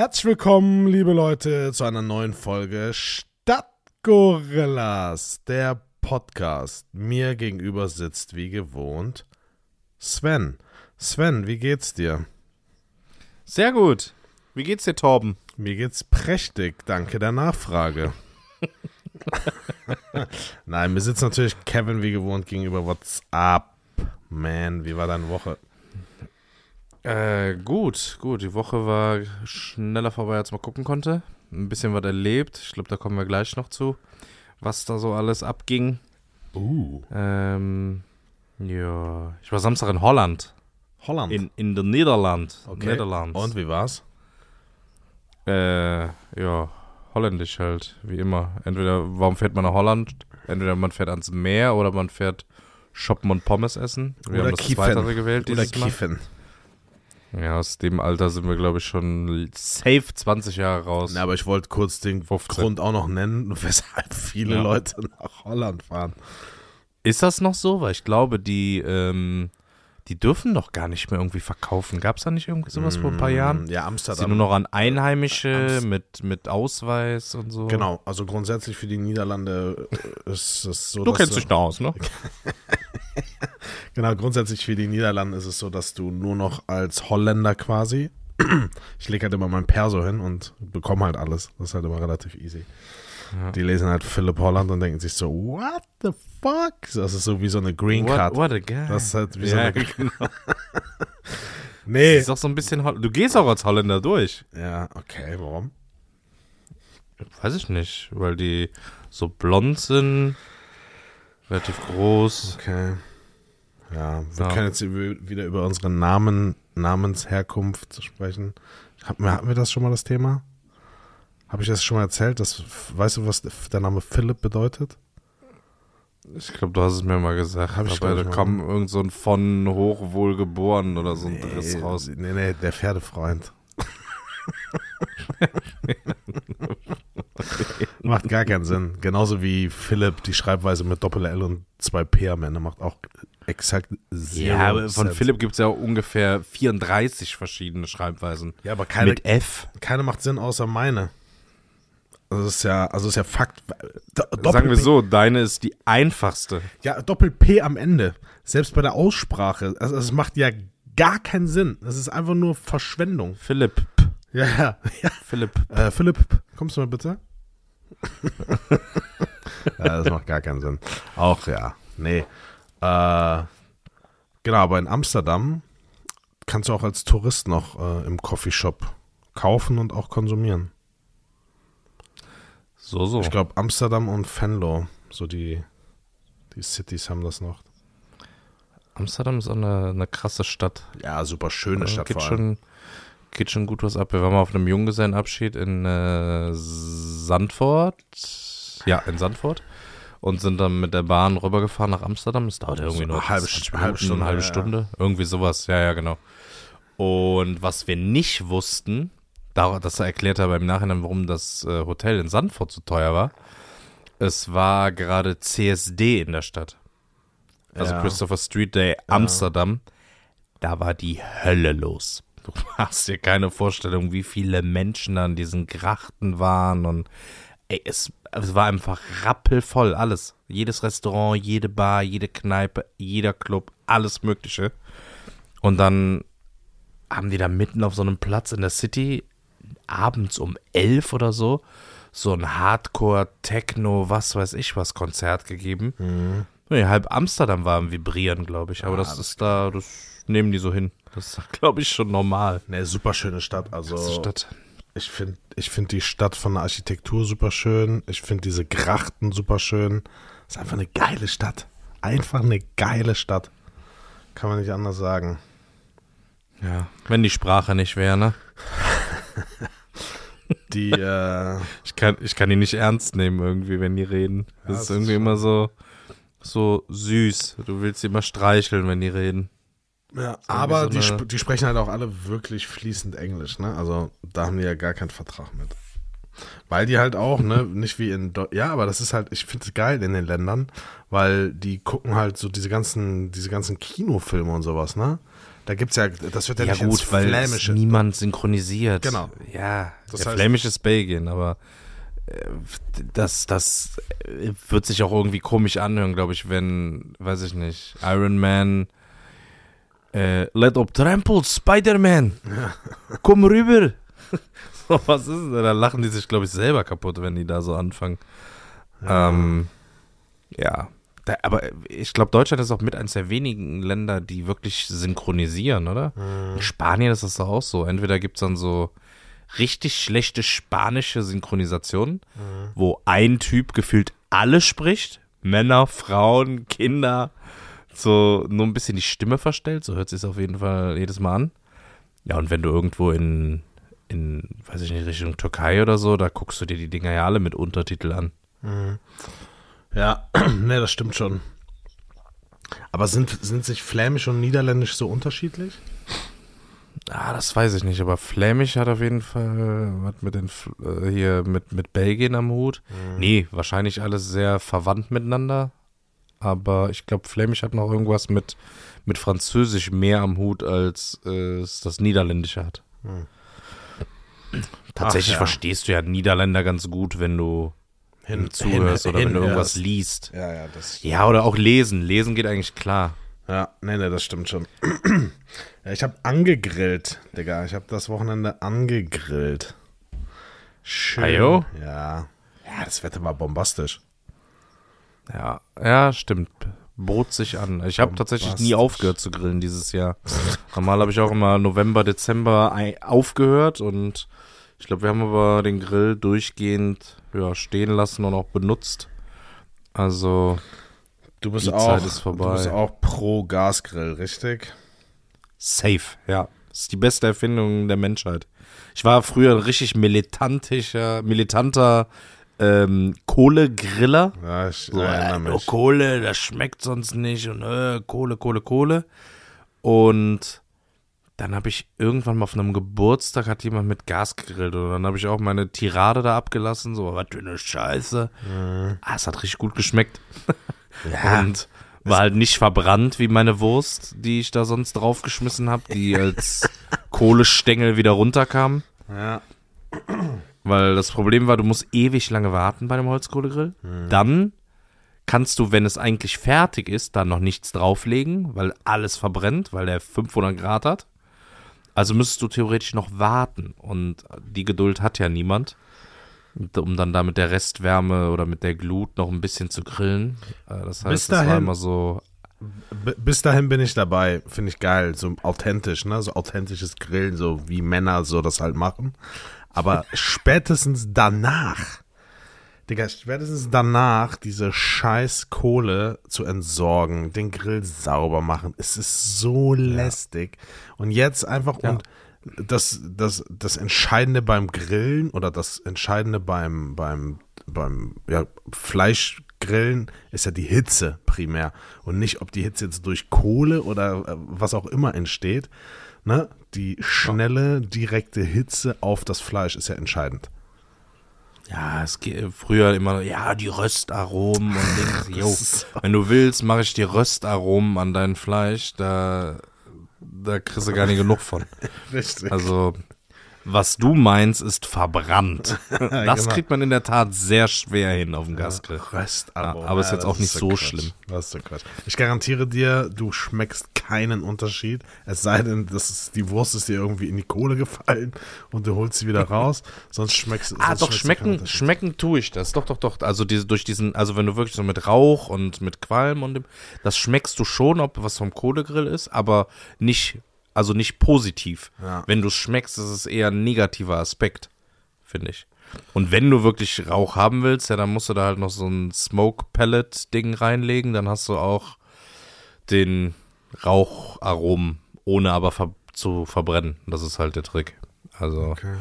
Herzlich willkommen, liebe Leute, zu einer neuen Folge Stadtgorillas, der Podcast. Mir gegenüber sitzt wie gewohnt Sven. Sven, wie geht's dir? Sehr gut. Wie geht's dir, Torben? Mir geht's prächtig, danke der Nachfrage. Nein, mir sitzt natürlich Kevin wie gewohnt gegenüber. What's up, man? Wie war deine Woche? Gut. Die Woche war schneller vorbei, als man gucken konnte. Ein bisschen was erlebt. Ich glaube, da kommen wir gleich noch zu, was da so alles abging. Ja, ich war Samstag in Holland. Holland? In den Niederlanden. Okay. Und wie war's? Ja, holländisch halt, wie immer. Entweder, warum fährt man nach Holland? Entweder man fährt ans Meer oder man fährt shoppen und Pommes essen. Wir haben das Zweite gewählt dieses Mal. Oder Kiefen. Ja, aus dem Alter sind wir, glaube ich, schon safe 20 Jahre raus. Na, aber ich wollte kurz den 15. Grund auch noch nennen, weshalb viele Leute nach Holland fahren. Ist das noch so? Weil ich glaube, die dürfen doch gar nicht mehr irgendwie verkaufen. Gab es da nicht irgendwie sowas vor ein paar Jahren? Ja, Amsterdam. Sie nur noch an Einheimische mit Ausweis und so. Genau, also grundsätzlich für die Niederlande ist es so, Du kennst dich da aus, ne? Genau, grundsätzlich für die Niederlande ist es so, dass du nur noch als Holländer quasi, ich lege halt immer mein Perso hin und bekomme halt alles. Das ist halt immer relativ easy. Ja. Die lesen halt Philipp Holland und denken sich so, what the fuck? Das ist so wie so eine Green Card. What a guy. Das ist halt wie so eine Green Card. Nee. Das ist doch so ein bisschen, du gehst auch als Holländer durch. Ja, okay, warum? Weiß ich nicht, weil die so blond sind, relativ groß. Okay. Ja, wir können jetzt wieder über unsere Namensherkunft sprechen. Hatten wir das schon mal, das Thema? Habe ich das schon mal erzählt? Weißt du, was der Name Philipp bedeutet? Ich glaube, du hast es mir mal gesagt. Da kam irgend so ein von hochwohlgeboren oder so ein Driss raus. Nee, der Pferdefreund. Macht gar keinen Sinn. Genauso wie Philipp, die Schreibweise mit Doppel-L und 2P am Ende macht auch exakt sehr. Ja, aber von Philipp gibt es ja ungefähr 34 verschiedene Schreibweisen. Ja, aber keine. Mit F. Keine macht Sinn außer meine. Das ist ja Fakt. Sagen wir so, deine ist die einfachste. Ja, Doppel-P am Ende. Selbst bei der Aussprache. Also, es macht ja gar keinen Sinn. Das ist einfach nur Verschwendung. Philipp. Ja. Philipp, kommst du mal bitte? Das macht gar keinen Sinn. Auch ja, nee. Genau, aber in Amsterdam kannst du auch als Tourist noch im Coffeeshop kaufen und auch konsumieren. So. Ich glaube, Amsterdam und Venlo, so die Cities haben das noch. Amsterdam ist auch eine krasse Stadt. Ja, super schöne Stadt vor allem. Geht schon gut was ab. Wir waren mal auf einem Junggesellenabschied in Zandvoort. Ja, in Zandvoort. Und sind dann mit der Bahn rübergefahren nach Amsterdam. Das dauert irgendwie so nur eine halbe Stunde. Irgendwie sowas. Ja, genau. Und was wir nicht wussten, das erklärt er beim Nachhinein, warum das Hotel in Zandvoort so teuer war. Es war gerade CSD in der Stadt. Also Christopher Street Day Amsterdam. Da war die Hölle los. Du hast dir keine Vorstellung, wie viele Menschen an diesen Grachten waren und es war einfach rappelvoll, alles. Jedes Restaurant, jede Bar, jede Kneipe, jeder Club, alles Mögliche. Und dann haben die da mitten auf so einem Platz in der City abends um 11 oder so ein Hardcore-Techno, was weiß ich was, Konzert gegeben. Mhm. Nee, halb Amsterdam war im Vibrieren, glaube ich, aber das nehmen die so hin. Das ist, glaube ich, schon normal. Ne, super schöne Stadt. Also Stadt. Ich find die Stadt von der Architektur super schön. Ich finde diese Grachten super schön. Ist einfach eine geile Stadt. Kann man nicht anders sagen. Ja, wenn die Sprache nicht wäre, ne? Die, Ich kann die nicht ernst nehmen irgendwie, wenn die reden. Das ist irgendwie immer so süß. Du willst sie immer streicheln, wenn die reden. Ja, aber die sprechen halt auch alle wirklich fließend Englisch, ne? Also da haben die ja gar keinen Vertrag mit. Weil die halt auch, ne, nicht wie in ja, aber das ist halt, ich finde es geil in den Ländern, weil die gucken halt so diese ganzen Kinofilme und sowas, ne? Da gibt's ja, das wird ja, ja nicht gut, ins Flämische. Niemand synchronisiert. Genau. Ja, das heißt, Flämisch ist Belgien, aber das wird sich auch irgendwie komisch anhören, glaube ich, wenn, weiß ich nicht, Iron Man Let Up Trample, Spider-Man, ja. Komm rüber. So, was ist denn? Da lachen die sich, glaube ich, selber kaputt, wenn die da so anfangen. Ja. Ja. Aber ich glaube, Deutschland ist auch mit eines der wenigen Länder, die wirklich synchronisieren, oder? Mhm. In Spanien ist das doch auch so. Entweder gibt es dann so richtig schlechte spanische Synchronisationen, wo ein Typ gefühlt alle spricht, Männer, Frauen, Kinder, so nur ein bisschen die Stimme verstellt, so hört sich es auf jeden Fall jedes Mal an. Ja, und wenn du irgendwo in weiß ich nicht, Richtung Türkei oder so, da guckst du dir die Dinger ja alle mit Untertitel an. Mhm. Ja, ne, das stimmt schon. Aber sind sich Flämisch und Niederländisch so unterschiedlich? Ah, das weiß ich nicht, aber Flämisch hat auf jeden Fall was mit den hier mit Belgien am Hut. Mhm. Nee, wahrscheinlich alles sehr verwandt miteinander, aber ich glaube, Flämisch hat noch irgendwas mit Französisch mehr am Hut, als es das Niederländische hat. Mhm. Tatsächlich verstehst du ja Niederländer ganz gut, wenn du zuhörst oder wenn du irgendwas liest. Ja, ja, das ja, oder auch lesen. Lesen geht eigentlich klar. Ja, nee, das stimmt schon. Ja, ich habe angegrillt, Digga. Ich habe das Wochenende angegrillt. Schön. Ajo? Ja. Ja, das Wetter war bombastisch. Ja, ja, stimmt. Bot sich an. Ich habe tatsächlich nie aufgehört zu grillen dieses Jahr. Normal habe ich auch immer November, Dezember aufgehört und ich glaube, wir haben aber den Grill durchgehend stehen lassen und auch benutzt. Also die Zeit ist vorbei. Du bist auch pro Gasgrill, richtig? Safe, ja. Das ist die beste Erfindung der Menschheit. Ich war früher ein richtig militanter Kohlegriller. Ja, ich erinnere mich. Oh, Kohle, das schmeckt sonst nicht. Und Kohle. Und dann habe ich irgendwann mal auf einem Geburtstag hat jemand mit Gas gegrillt. Und dann habe ich auch meine Tirade da abgelassen. So, was für eine Scheiße. Mhm. Ah, es hat richtig gut geschmeckt. Ja. Und war halt nicht verbrannt wie meine Wurst, die ich da sonst draufgeschmissen habe, die als Kohlestängel wieder runterkam. Ja. Weil das Problem war, du musst ewig lange warten bei dem Holzkohlegrill. Mhm. Dann kannst du, wenn es eigentlich fertig ist, dann noch nichts drauflegen, weil alles verbrennt, weil der 500 Grad hat. Also müsstest du theoretisch noch warten und die Geduld hat ja niemand, um dann da mit der Restwärme oder mit der Glut noch ein bisschen zu grillen. Das heißt, das war immer so. Bis dahin bin ich dabei, finde ich geil, so authentisch, ne? So authentisches Grillen, so wie Männer so das halt machen. Aber spätestens danach diese scheiß Kohle zu entsorgen, den Grill sauber machen, es ist so lästig. Und jetzt einfach und das Entscheidende beim Grillen oder das Entscheidende beim Fleischgrillen ist ja die Hitze primär und nicht, ob die Hitze jetzt durch Kohle oder was auch immer entsteht. Ne? Die schnelle, direkte Hitze auf das Fleisch ist ja entscheidend. Ja, es geht früher immer, die Röstaromen und Dings. Wenn du willst, mache ich die Röstaromen an dein Fleisch, da kriegst du gar nicht genug von. Richtig. Also, was du meinst, ist verbrannt. Das kriegt man in der Tat sehr schwer hin auf dem Gasgrill. Röstaromen. Aber ist jetzt auch nicht so schlimm. Das ist so Quatsch. Ich garantiere dir, du schmeckst keinen Unterschied, es sei denn, die Wurst ist dir irgendwie in die Kohle gefallen und du holst sie wieder raus, sonst schmeckst du. Ah, doch, schmecken tue ich das. Doch. Also also wenn du wirklich so mit Rauch und mit Qualm und dem, das schmeckst du schon, ob was vom Kohlegrill ist, aber nicht positiv. Ja. Wenn du es schmeckst, ist es eher ein negativer Aspekt, finde ich. Und wenn du wirklich Rauch haben willst, ja, dann musst du da halt noch so ein Smoke-Pellet-Ding reinlegen, dann hast du auch den Raucharomen, ohne aber zu verbrennen. Das ist halt der Trick. Also, okay.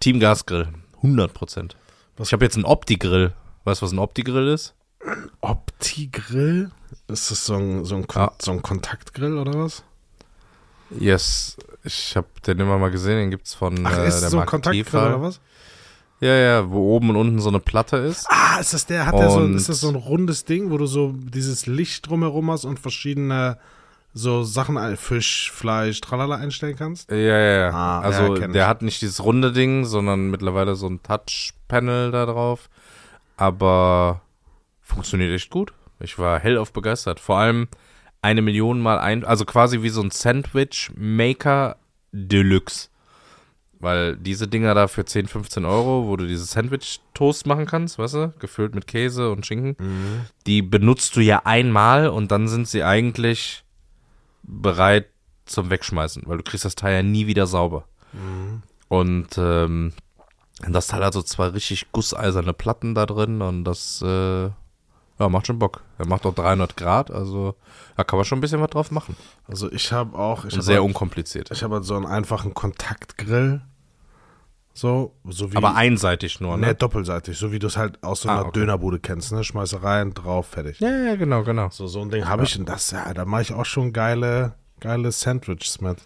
Team Gasgrill, 100%. Ich habe jetzt einen Opti-Grill. Weißt du, was ein Opti-Grill ist? Ein Opti-Grill? Ist das so ein Kontaktgrill oder was? Yes, ich habe den immer mal gesehen. Den gibt's von der Marke Tefal. Ist so ein Kontaktgrill oder was? Ja, wo oben und unten so eine Platte ist. Ah, ist das der, ist das so ein rundes Ding, wo du so dieses Licht drumherum hast und verschiedene so Sachen, Fisch, Fleisch, Tralala einstellen kannst? Ja. Ah, also ja, der hat nicht dieses runde Ding, sondern mittlerweile so ein Touch-Panel da drauf. Aber funktioniert echt gut. Ich war hellauf begeistert. Vor allem 1 Million mal ein, also quasi wie so ein Sandwich-Maker Deluxe. Weil diese Dinger da für 10, 15 Euro, wo du dieses Sandwich-Toast machen kannst, weißt du, gefüllt mit Käse und Schinken, die benutzt du ja einmal und dann sind sie eigentlich bereit zum Wegschmeißen, weil du kriegst das Teil ja nie wieder sauber. Und das Teil hat so 2 richtig gusseiserne Platten da drin und das ja, macht schon Bock. Er macht auch 300 Grad, also da kann man schon ein bisschen was drauf machen. Also ich habe auch... unkompliziert. Ich habe halt so einen einfachen Kontaktgrill. So wie, aber einseitig nur, ne? Ne, doppelseitig, so wie du es halt aus so einer Dönerbude kennst, ne? Schmeiße rein, drauf, fertig. Ja, genau. So ein Ding habe ich und das, ja, da mache ich auch schon geile Sandwiches mit.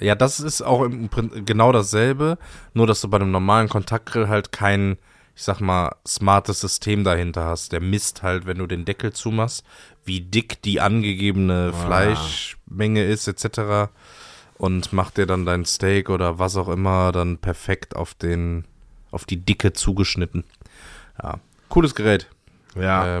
Ja, das ist auch im Prinzip genau dasselbe, nur dass du bei einem normalen Kontaktgrill halt kein... ich sag mal, smartes System dahinter hast. Der misst halt, wenn du den Deckel zumachst, wie dick die angegebene Fleischmenge ist, etc. Und macht dir dann dein Steak oder was auch immer dann perfekt auf die Dicke zugeschnitten. Ja, cooles Gerät. Ja,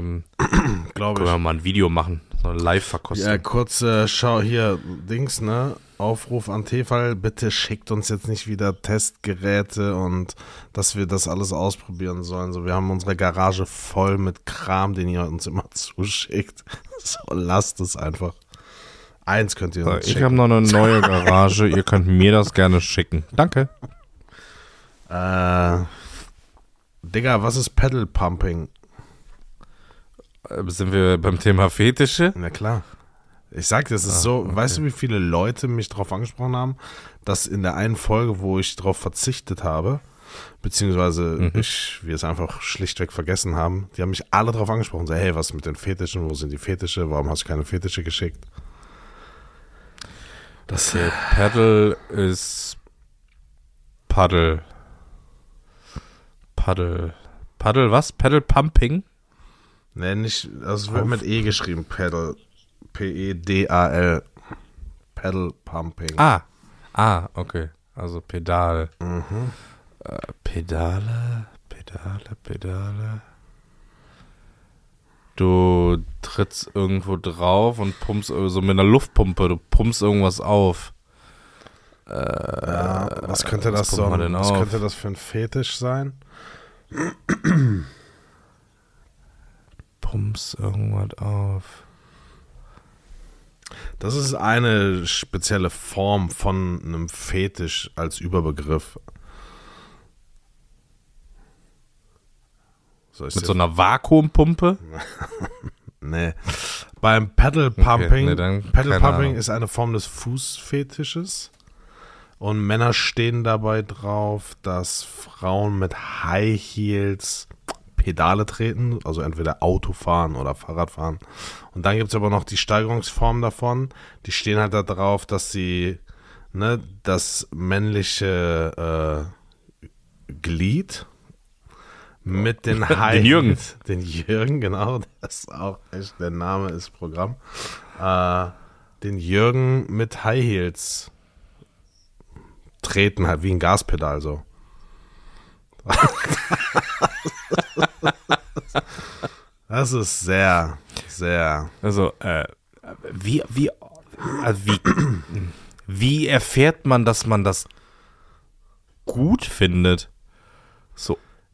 glaube ich. Können wir mal ein Video machen, so eine Live-Verkostung. Ja, kurz, schau hier, Dings, ne? Aufruf an Tefal, bitte schickt uns jetzt nicht wieder Testgeräte und dass wir das alles ausprobieren sollen. So, wir haben unsere Garage voll mit Kram, den ihr uns immer zuschickt. So, lasst es einfach. Eins könnt ihr uns schicken. Ich habe noch eine neue Garage, ihr könnt mir das gerne schicken. Danke. Digga, was ist Pedal Pumping? Sind wir beim Thema Fetische? Na klar. Ich sag, das ist so, okay. Weißt du, wie viele Leute mich darauf angesprochen haben, dass in der einen Folge, wo ich darauf verzichtet habe, beziehungsweise wir es einfach schlichtweg vergessen haben, die haben mich alle darauf angesprochen, so, hey, was mit den Fetischen, wo sind die Fetische, warum hast du keine Fetische geschickt? Das hier Paddle ist Paddle was? Paddle Pumping? Nee, nicht, also es wird mit E geschrieben, Paddle. Pedal. Pedal Pumping. Okay. Also Pedal. Pedale. Du trittst irgendwo drauf und pumpst, so mit einer Luftpumpe, du pumpst irgendwas auf. Was könnte das so? Was könnte das für ein Fetisch sein? Pumpst irgendwas auf. Das ist eine spezielle Form von einem Fetisch als Überbegriff. Mit so einer Vakuumpumpe? Nee. Beim Pedal Pumping. Okay, nee, Pedal Pumping ist eine Form des Fußfetisches. Und Männer stehen dabei drauf, dass Frauen mit High Heels Pedale treten, also entweder Auto fahren oder Fahrrad fahren. Und dann gibt es aber noch die Steigerungsformen davon. Die stehen halt da drauf, dass sie das männliche Glied mit den High Heels, den Jürgen, genau, das ist auch echt, der Name ist Programm, den Jürgen mit High Heels treten, halt wie ein Gaspedal so. Das ist sehr, sehr. Also, wie erfährt man, dass man das gut findet?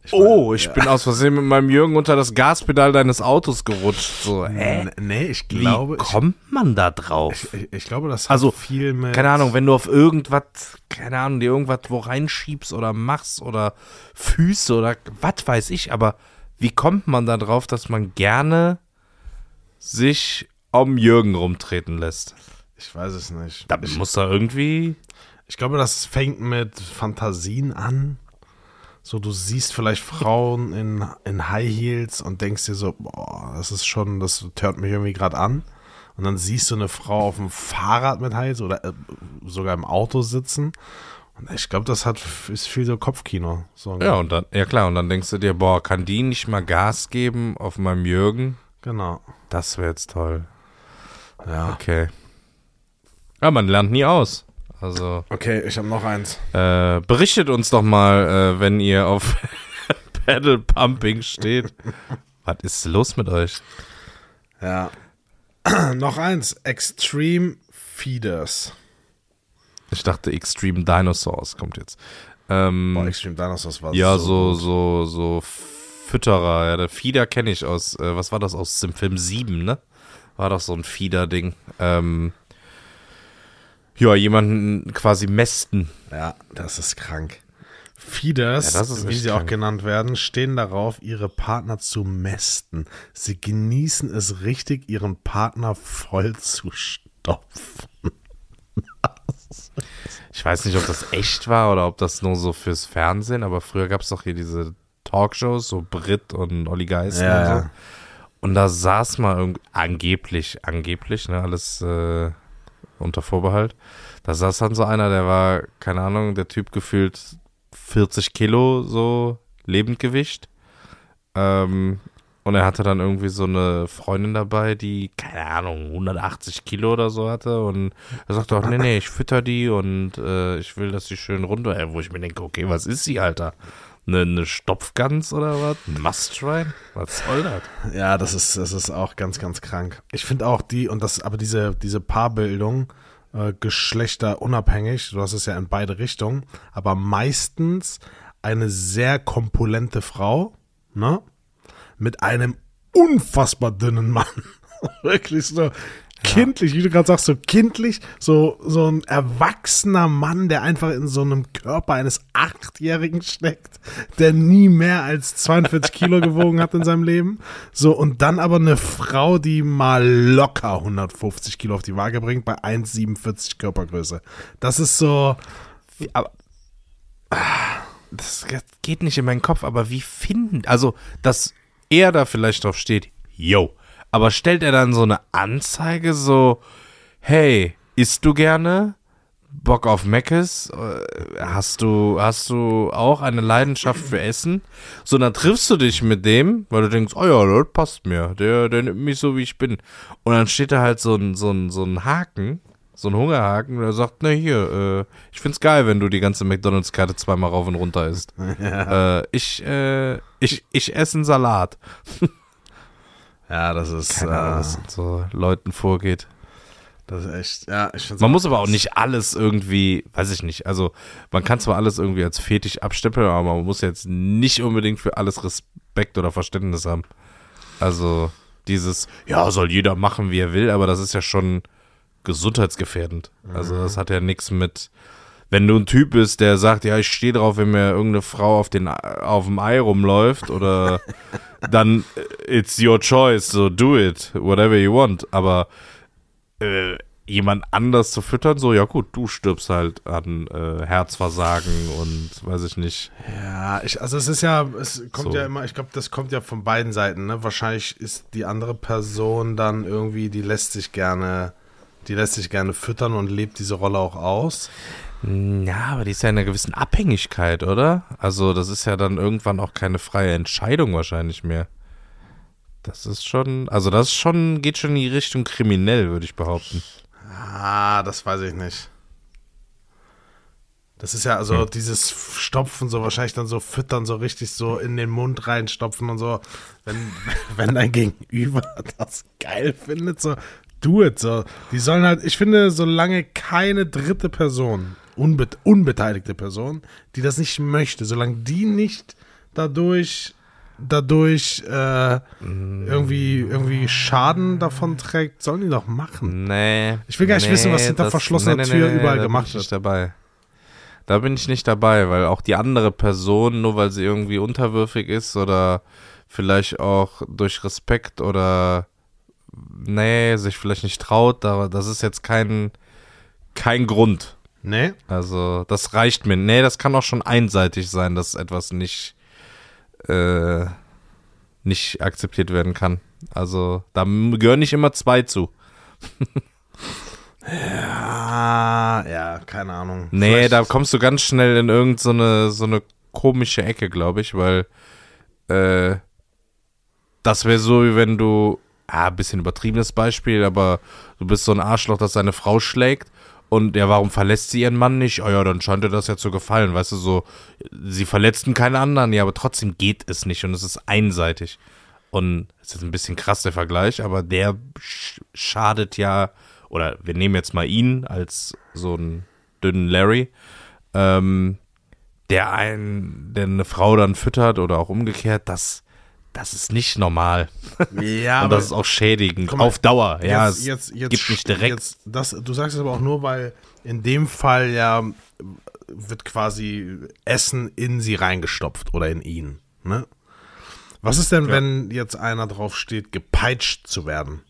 So, ich bin aus Versehen mit meinem Jürgen unter das Gaspedal deines Autos gerutscht. So, nee, ich glaube. Wie kommt man da drauf? Ich glaube, das hat viel mit. Keine Ahnung, wenn du auf irgendwas, dir irgendwas wo reinschiebst oder machst oder Füße oder was weiß ich, aber. Wie kommt man da drauf, dass man gerne sich um Jürgen rumtreten lässt? Ich weiß es nicht. Da muss da irgendwie... Ich glaube, das fängt mit Fantasien an. So, du siehst vielleicht Frauen in High Heels und denkst dir so, boah, das törnt mich irgendwie gerade an. Und dann siehst du eine Frau auf dem Fahrrad mit High Heels oder sogar im Auto sitzen. Ich glaube, das ist viel so Kopfkino. So, ja, und dann, ja klar, und dann denkst du dir, boah, kann die nicht mal Gas geben auf meinem Jürgen? Genau. Das wäre jetzt toll. Ja. Okay. Ja, man lernt nie aus. Also, okay, ich habe noch eins. Berichtet uns doch mal, wenn ihr auf Pedal Pumping steht. Was ist los mit euch? Ja. Noch eins. Extreme Feeders. Ich dachte, Extreme Dinosaurs kommt jetzt. Boah, Extreme Dinosaurs war ja so Fütterer. Ja, der Fieder kenne ich aus, was war das, aus dem Film 7, ne? War doch so ein Fieder-Ding. Ja, jemanden quasi mästen. Ja, das ist krank. Feeders, ja, wie sie krank auch genannt werden, stehen darauf, ihre Partner zu mästen. Sie genießen es richtig, ihren Partner voll zu stopfen. Ich weiß nicht, ob das echt war oder ob das nur so fürs Fernsehen, aber früher gab es doch hier diese Talkshows, so Brit und Olli Geißen und so. Und da saß mal angeblich, ne, alles unter Vorbehalt, da saß dann so einer, der war, keine Ahnung, der Typ gefühlt 40 Kilo so Lebendgewicht. Und er hatte dann irgendwie so eine Freundin dabei, die, keine Ahnung, 180 Kilo oder so hatte. Und er sagte auch, nee, ich fütter die und ich will, dass die schön runter. Wo ich mir denke, okay, was ist sie, Alter? Eine Stopfgans oder was? Ein Mastschwein? Was soll das? Ja, das ist auch ganz, ganz krank. Ich finde auch diese Paarbildung geschlechterunabhängig, du hast es ja in beide Richtungen, aber meistens eine sehr kompulente Frau, ne? Mit einem unfassbar dünnen Mann. Wirklich so kindlich, wie du gerade sagst, so kindlich, so ein erwachsener Mann, der einfach in so einem Körper eines 8-Jährigen steckt, der nie mehr als 42 Kilo gewogen hat in seinem Leben. So, und dann aber eine Frau, die mal locker 150 Kilo auf die Waage bringt, bei 1,47 Körpergröße. Das ist so... Das geht nicht in meinen Kopf, aber wie finden... Also, dass er da vielleicht drauf steht, yo. Aber stellt er dann so eine Anzeige so, hey, isst du gerne? Bock auf Meckes? Hast du auch eine Leidenschaft für Essen? So, dann triffst du dich mit dem, weil du denkst, oh ja, das passt mir. Der nimmt mich so, wie ich bin. Und dann steht da halt so ein Haken, so ein Hungerhaken, der sagt, na hier, ich find's geil, wenn du die ganze McDonalds-Karte zweimal rauf und runter isst. Ja. Ich esse einen Salat. Ja, das ist keine Ahnung, was so Leuten vorgeht. Das ist echt, ja, ich find's. Man muss aber auch nicht alles irgendwie, weiß ich nicht, also man kann zwar alles irgendwie als Fetisch abstempeln, aber man muss jetzt nicht unbedingt für alles Respekt oder Verständnis haben. Also dieses, ja, soll jeder machen, wie er will, aber das ist ja schon gesundheitsgefährdend. Also das hat ja nichts mit, wenn du ein Typ bist, der sagt, ja, ich stehe drauf, wenn mir irgendeine Frau auf dem Ei rumläuft oder dann it's your choice, so do it, whatever you want. Aber jemand anders zu füttern, so, ja gut, du stirbst halt an Herzversagen und weiß ich nicht. Ja, ich glaube, das kommt ja von beiden Seiten, ne? Wahrscheinlich ist die andere Person dann irgendwie, die lässt sich gerne füttern und lebt diese Rolle auch aus. Ja, aber die ist ja in einer gewissen Abhängigkeit, oder? Also das ist ja dann irgendwann auch keine freie Entscheidung wahrscheinlich mehr. Das geht schon in die Richtung kriminell, würde ich behaupten. Ah, das weiß ich nicht. Das ist ja also dieses Stopfen, so wahrscheinlich dann so füttern, so richtig so in den Mund reinstopfen und so. Wenn dein Gegenüber das geil findet, so... Do it, so. Die sollen halt, ich finde, solange keine dritte Person, unbeteiligte Person, die das nicht möchte, solange die nicht dadurch irgendwie Schaden davon trägt, sollen die doch machen. Nee. Ich will gar nicht wissen, was hinter verschlossener Tür überall gemacht wird. Da bin ich nicht dabei, weil auch die andere Person, nur weil sie irgendwie unterwürfig ist oder vielleicht auch durch Respekt oder sich vielleicht nicht traut, aber das ist jetzt kein Grund. Nee? Also, das reicht mir. Nee, das kann auch schon einseitig sein, dass etwas nicht akzeptiert werden kann. Also, da gehören nicht immer zwei zu. Ja, keine Ahnung. Nee, vielleicht da kommst du ganz schnell in irgendeine so eine komische Ecke, glaube ich, weil das wäre so, wie wenn du, ein bisschen übertriebenes Beispiel, aber du bist so ein Arschloch, das seine Frau schlägt. Und ja, warum verlässt sie ihren Mann nicht? Oh ja, dann scheint ihr das ja zu gefallen, weißt du, so, sie verletzten keine anderen, ja, aber trotzdem geht es nicht und es ist einseitig. Und das ist ein bisschen krass, der Vergleich, aber der schadet ja, oder wir nehmen jetzt mal ihn als so einen dünnen Larry, der eine Frau dann füttert oder auch umgekehrt, das ist nicht normal. Ja, und das ist auch schädigend. Mal, auf Dauer. Ja, jetzt gibt nicht direkt. Du sagst es aber auch nur, weil in dem Fall ja wird quasi Essen in sie reingestopft oder in ihn. Ne? Was ist denn, wenn jetzt einer draufsteht, gepeitscht zu werden?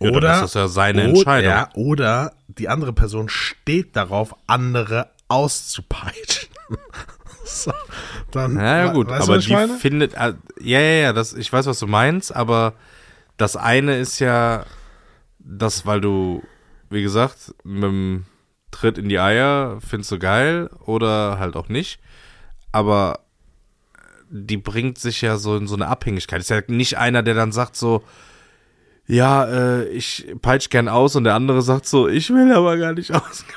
Ja, oder dann ist das ja seine Entscheidung. Ja, oder die andere Person steht darauf, andere auszupeitschen. So, dann, ja gut, weißt du, aber die findet, ich weiß, was du meinst, aber das eine ist ja, das, weil du, wie gesagt, mit dem Tritt in die Eier findest du geil oder halt auch nicht, aber die bringt sich ja so in so eine Abhängigkeit. Ist ja nicht einer, der dann sagt so, ich peitsch gern aus und der andere sagt so, ich will aber gar nicht ausgehen.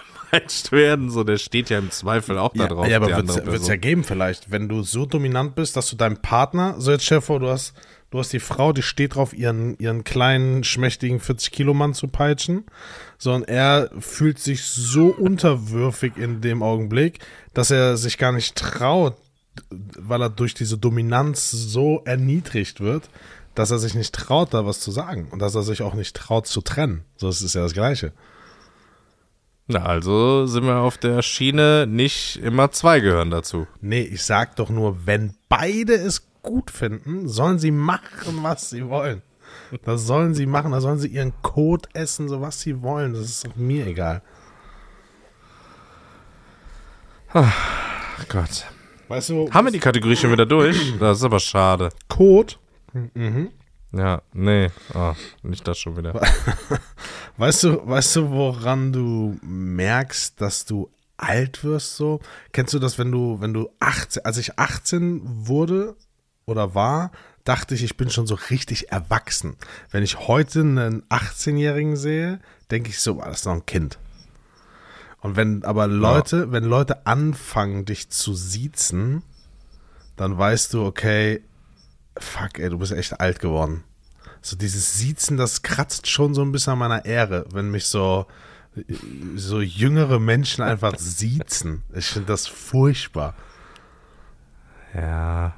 Werden, so, der steht ja im Zweifel auch da drauf. Ja, aber wird es ja geben vielleicht, wenn du so dominant bist, dass du deinem Partner, so jetzt stell dir vor, du hast die Frau, die steht drauf, ihren kleinen, schmächtigen 40-Kilo-Mann zu peitschen, sondern er fühlt sich so unterwürfig in dem Augenblick, dass er sich gar nicht traut, weil er durch diese Dominanz so erniedrigt wird, dass er sich nicht traut, da was zu sagen und dass er sich auch nicht traut, zu trennen. So, das ist ja das Gleiche. Na, also sind wir auf der Schiene, nicht immer zwei gehören dazu. Nee, ich sag doch nur, wenn beide es gut finden, sollen sie machen, was sie wollen. Das sollen sie machen, da sollen sie ihren Kot essen, so was sie wollen. Das ist doch mir egal. Ach Gott. Weißt du, haben wir die Kategorie schon wieder durch? Das ist aber schade. Kot? Mhm. Ja, nee, nicht das schon wieder. Weißt du, woran du merkst, dass du alt wirst so? Kennst du das, wenn du 18, als ich 18 wurde oder war, dachte ich bin schon so richtig erwachsen. Wenn ich heute einen 18-Jährigen sehe, denke ich so, das ist noch ein Kind. Und wenn Leute anfangen, dich zu siezen, dann weißt du, okay, fuck, ey, du bist echt alt geworden. So dieses Siezen, das kratzt schon so ein bisschen an meiner Ehre, wenn mich so jüngere Menschen einfach siezen. Ich finde das furchtbar. Ja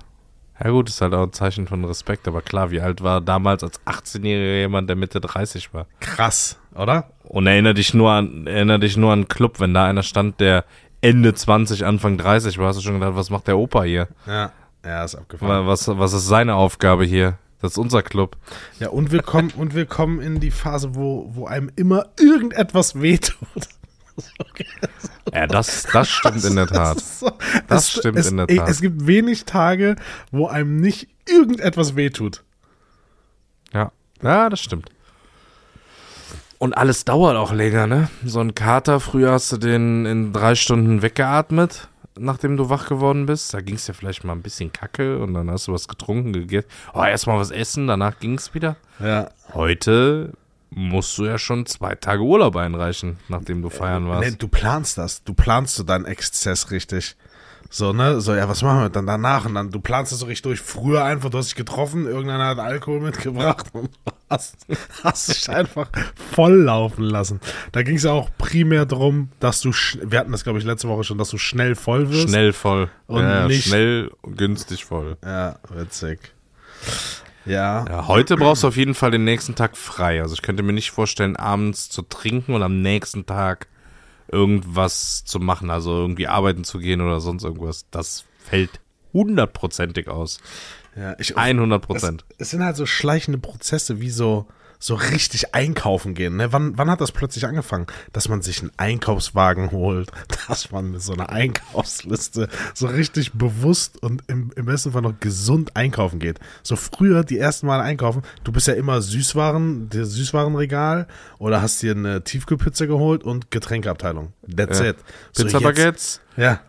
gut, ist halt auch ein Zeichen von Respekt, aber klar, wie alt war damals als 18-Jähriger jemand, der Mitte 30 war? Krass, oder? Und erinnere dich nur an einen Club, wenn da einer stand, der Ende 20, Anfang 30 war, hast du schon gedacht, was macht der Opa hier? Ja. Ja, ist abgefahren. Was ist seine Aufgabe hier? Das ist unser Club. Ja, und wir kommen in die Phase, wo einem immer irgendetwas wehtut. Ja, das stimmt in der Tat. Es gibt wenig Tage, wo einem nicht irgendetwas wehtut. Ja, das stimmt. Und alles dauert auch länger, ne? So ein Kater, früher hast du den in 3 Stunden weggeatmet. Nachdem du wach geworden bist, da ging es ja vielleicht mal ein bisschen kacke und dann hast du was getrunken, gegessen. Oh, erstmal was essen, danach ging es wieder. Ja. Heute musst du ja schon 2 Tage Urlaub einreichen, nachdem du feiern warst. Nee, du planst so deinen Exzess richtig. So, ne, so, ja, was machen wir dann danach? Und dann, du planst das so richtig durch. Früher einfach, du hast dich getroffen, irgendeiner hat Alkohol mitgebracht und hast dich einfach voll laufen lassen. Da ging es ja auch primär drum, dass du, wir hatten das, glaube ich, letzte Woche schon, dass du schnell voll wirst. Schnell voll. Und ja, nicht schnell und günstig voll. Ja, witzig. Ja, heute brauchst du auf jeden Fall den nächsten Tag frei. Also ich könnte mir nicht vorstellen, abends zu trinken und am nächsten Tag irgendwas zu machen, also irgendwie arbeiten zu gehen oder sonst irgendwas, das fällt 100%ig aus. Ja, 100%. Es sind halt so schleichende Prozesse, wie so so richtig einkaufen gehen. Ne? Wann hat das plötzlich angefangen, dass man sich einen Einkaufswagen holt, dass man so eine Einkaufsliste so richtig bewusst und im besten Fall noch gesund einkaufen geht. So früher die ersten Mal einkaufen, du bist ja immer Süßwarenregal oder hast dir eine Tiefkühlpizza geholt und Getränkeabteilung. That's it. Pizza-Baguettes,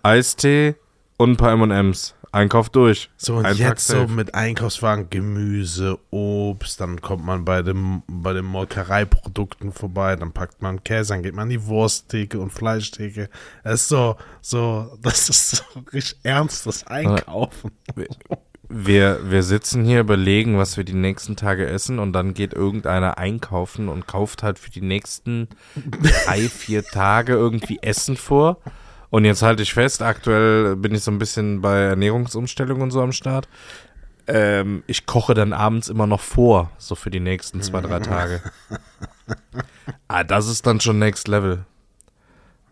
Eistee und ein paar M&M's. Einkauf durch. So, und jetzt so mit Einkaufswagen, Gemüse, Obst, dann kommt man bei den Molkereiprodukten vorbei, dann packt man Käse, dann geht man in die Wursttheke und Fleischtheke. Es ist so, das ist so richtig ernstes Einkaufen. Wir sitzen hier, überlegen, was wir die nächsten Tage essen, und dann geht irgendeiner einkaufen und kauft halt für die nächsten 3-4 Tage irgendwie Essen vor. Und jetzt halte ich fest, aktuell bin ich so ein bisschen bei Ernährungsumstellung und so am Start. Ich koche dann abends immer noch vor, so für die nächsten 2-3 Tage. Das ist dann schon Next Level.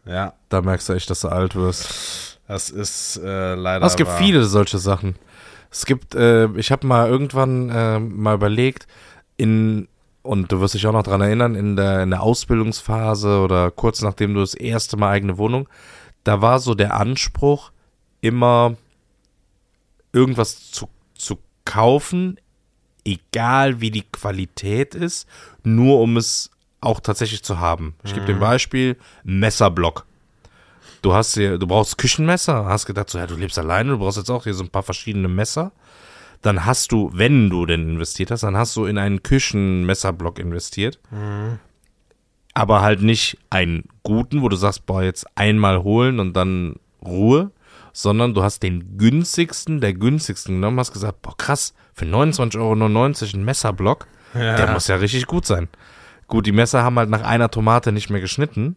Ja. Da merkst du echt, dass du alt wirst. Das ist leider. Es gibt viele solche Sachen. Es gibt, ich habe mal irgendwann mal überlegt, und du wirst dich auch noch dran erinnern, in der Ausbildungsphase oder kurz nachdem du das erste Mal eigene Wohnung. Da war so der Anspruch, immer irgendwas zu kaufen, egal wie die Qualität ist, nur um es auch tatsächlich zu haben. Ich gebe dir ein Beispiel, Messerblock. Du brauchst Küchenmesser, hast gedacht, so, ja, du lebst alleine, du brauchst jetzt auch hier so ein paar verschiedene Messer. Dann hast du, wenn du denn investiert hast, dann hast du in einen Küchenmesserblock investiert. Mhm. Aber halt nicht einen guten, wo du sagst, boah, jetzt einmal holen und dann Ruhe, sondern du hast den günstigsten der günstigsten genommen, hast gesagt, boah, krass, für 29,99 € ein Messerblock, ja. Der muss ja richtig gut sein. Gut, die Messer haben halt nach einer Tomate nicht mehr geschnitten.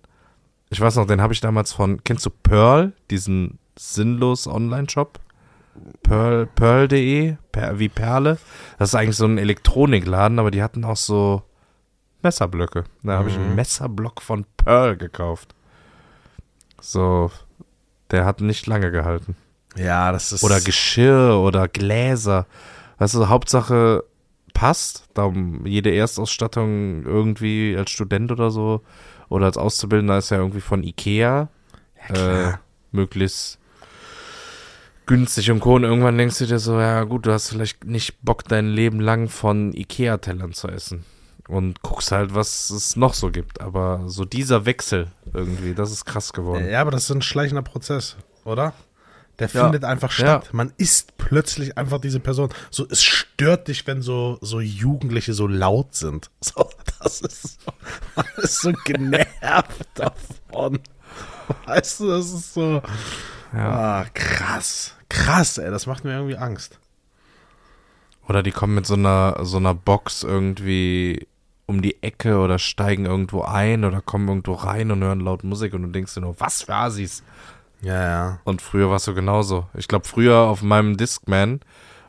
Ich weiß noch, den habe ich damals kennst du Pearl, diesen sinnlos Online-Shop? Pearl.de, wie Perle. Das ist eigentlich so ein Elektronikladen, aber die hatten auch so Messerblöcke. Da habe ich einen Messerblock von Pearl gekauft. So, der hat nicht lange gehalten. Ja, das ist... Oder Geschirr oder Gläser. Weißt du, Hauptsache passt. Darum jede Erstausstattung irgendwie als Student oder so oder als Auszubildender ist ja irgendwie von Ikea. Ja, klar. Möglichst günstig und Co. Und irgendwann denkst du dir so, ja gut, du hast vielleicht nicht Bock, dein Leben lang von Ikea-Tellern zu essen. Und guckst halt, was es noch so gibt. Aber so dieser Wechsel irgendwie, das ist krass geworden. Ja, aber das ist ein schleichender Prozess, oder? Der findet einfach statt. Ja. Man ist plötzlich einfach diese Person. So, es stört dich, wenn so Jugendliche so laut sind. So, das ist so, man ist so genervt davon. Weißt du, das ist so krass. Krass, ey, das macht mir irgendwie Angst. Oder die kommen mit so einer Box irgendwie um die Ecke oder steigen irgendwo ein oder kommen irgendwo rein und hören laut Musik und du denkst dir nur, was für Asis. Ja, ja. Und früher warst du genauso. Ich glaube, früher auf meinem Discman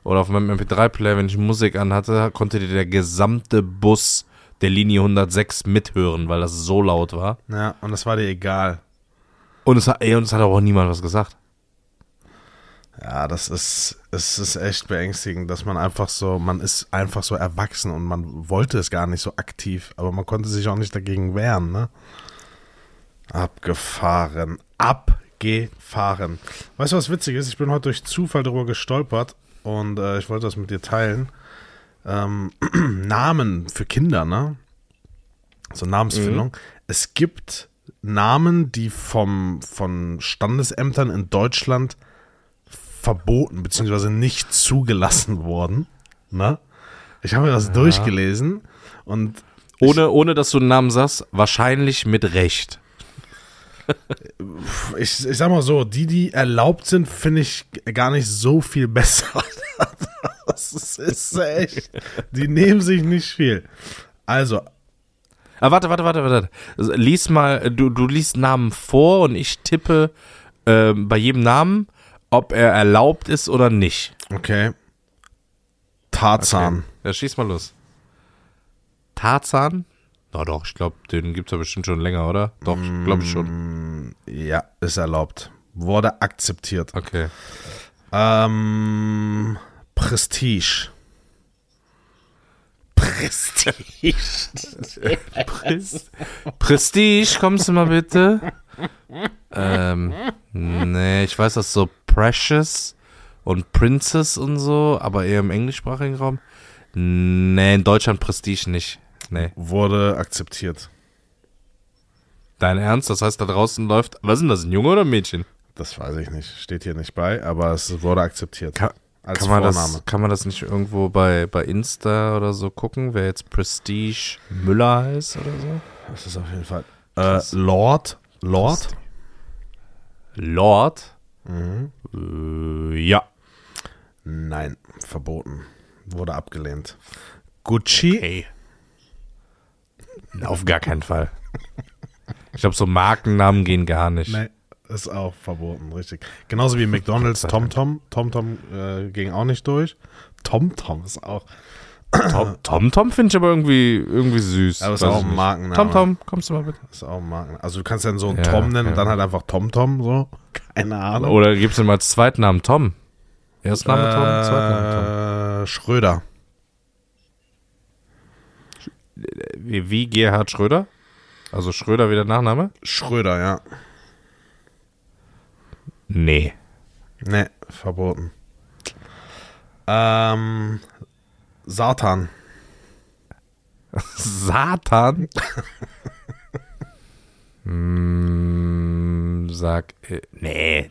oder auf meinem MP3-Player, wenn ich Musik anhatte, konnte dir der gesamte Bus der Linie 106 mithören, weil das so laut war. Ja, und das war dir egal. Und es hat auch niemand was gesagt. Ja, es ist echt beängstigend, dass man ist einfach so erwachsen und man wollte es gar nicht so aktiv, aber man konnte sich auch nicht dagegen wehren, ne? Abgefahren. Weißt du, was witzig ist? Ich bin heute durch Zufall darüber gestolpert und ich wollte das mit dir teilen. Namen für Kinder, ne? So Namensfindung. Es gibt Namen, die von Standesämtern in Deutschland verboten, beziehungsweise nicht zugelassen worden. Ne? Ich habe mir das durchgelesen und ohne dass du einen Namen sagst, wahrscheinlich mit Recht. Ich sag mal so, die erlaubt sind, finde ich gar nicht so viel besser. Das ist echt, die nehmen sich nicht viel. Also. Warte. Lies mal, du liest Namen vor und ich tippe bei jedem Namen, ob er erlaubt ist oder nicht. Okay. Tarzan. Okay. Ja, schieß mal los. Tarzan? Na doch, ich glaube, den gibt es ja bestimmt schon länger, oder? Doch, glaube ich schon. Ja, ist erlaubt. Wurde akzeptiert. Okay. Prestige. Prestige. Prestige, kommst du mal bitte? Nee, ich weiß, das ist so Precious und Princess und so, aber eher im englischsprachigen Raum. Nee, in Deutschland Prestige nicht. Nee. Wurde akzeptiert. Dein Ernst? Das heißt, da draußen läuft, was ist denn das, ein Junge oder ein Mädchen? Das weiß ich nicht, steht hier nicht bei, aber es wurde akzeptiert. Kann man das nicht irgendwo bei Insta oder so gucken, wer jetzt Prestige Müller heißt oder so? Das ist auf jeden Fall Lord? Mhm. Ja. Nein, verboten. Wurde abgelehnt. Gucci? Okay. Auf gar keinen Fall. Ich glaube, so Markennamen gehen gar nicht. Nein. Ist auch verboten, richtig. Genauso wie McDonald's, TomTom. TomTom ging auch nicht durch. TomTom ist auch. TomTom finde ich aber irgendwie süß. Aber ist auch ein Markenname. TomTom, kommst du mal bitte? Ist auch ein Markenname. Also du kannst ja so einen Tom nennen und dann halt einfach TomTom, so. Keine Ahnung. Oder gibst du mal als Zweitnamen Tom? Erstname Tom, Zweitname Tom. Schröder. Wie Gerhard Schröder? Also Schröder wie der Nachname? Schröder, ja. Nee, verboten. Satan. Satan? Nee,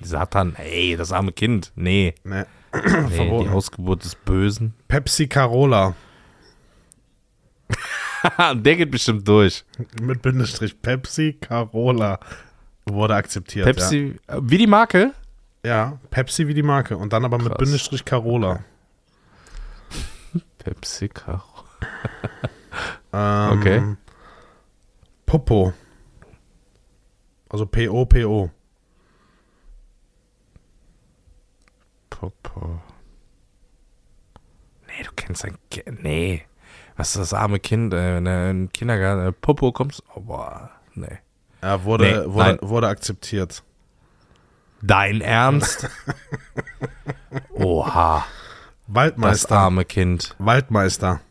Satan, ey, das arme Kind, nee. Verboten. Die Ausgeburt des Bösen. Pepsi Carola. Der geht bestimmt durch. Mit Bindestrich, Pepsi Carola. Wurde akzeptiert, Pepsi, ja. Wie die Marke? Ja, Pepsi wie die Marke. Und dann aber krass. Mit Bindestrich Carola. Pepsi Carola. Okay. Popo. Also P-O-P-O. Popo. Nee, du kennst ein Kind. Nee. Was ist das arme Kind? Wenn er in den Kindergarten. Popo kommst. Oh, boah. Nee. Ja, wurde akzeptiert. Dein Ernst? Oha. Waldmeister. Das arme Kind. Waldmeister.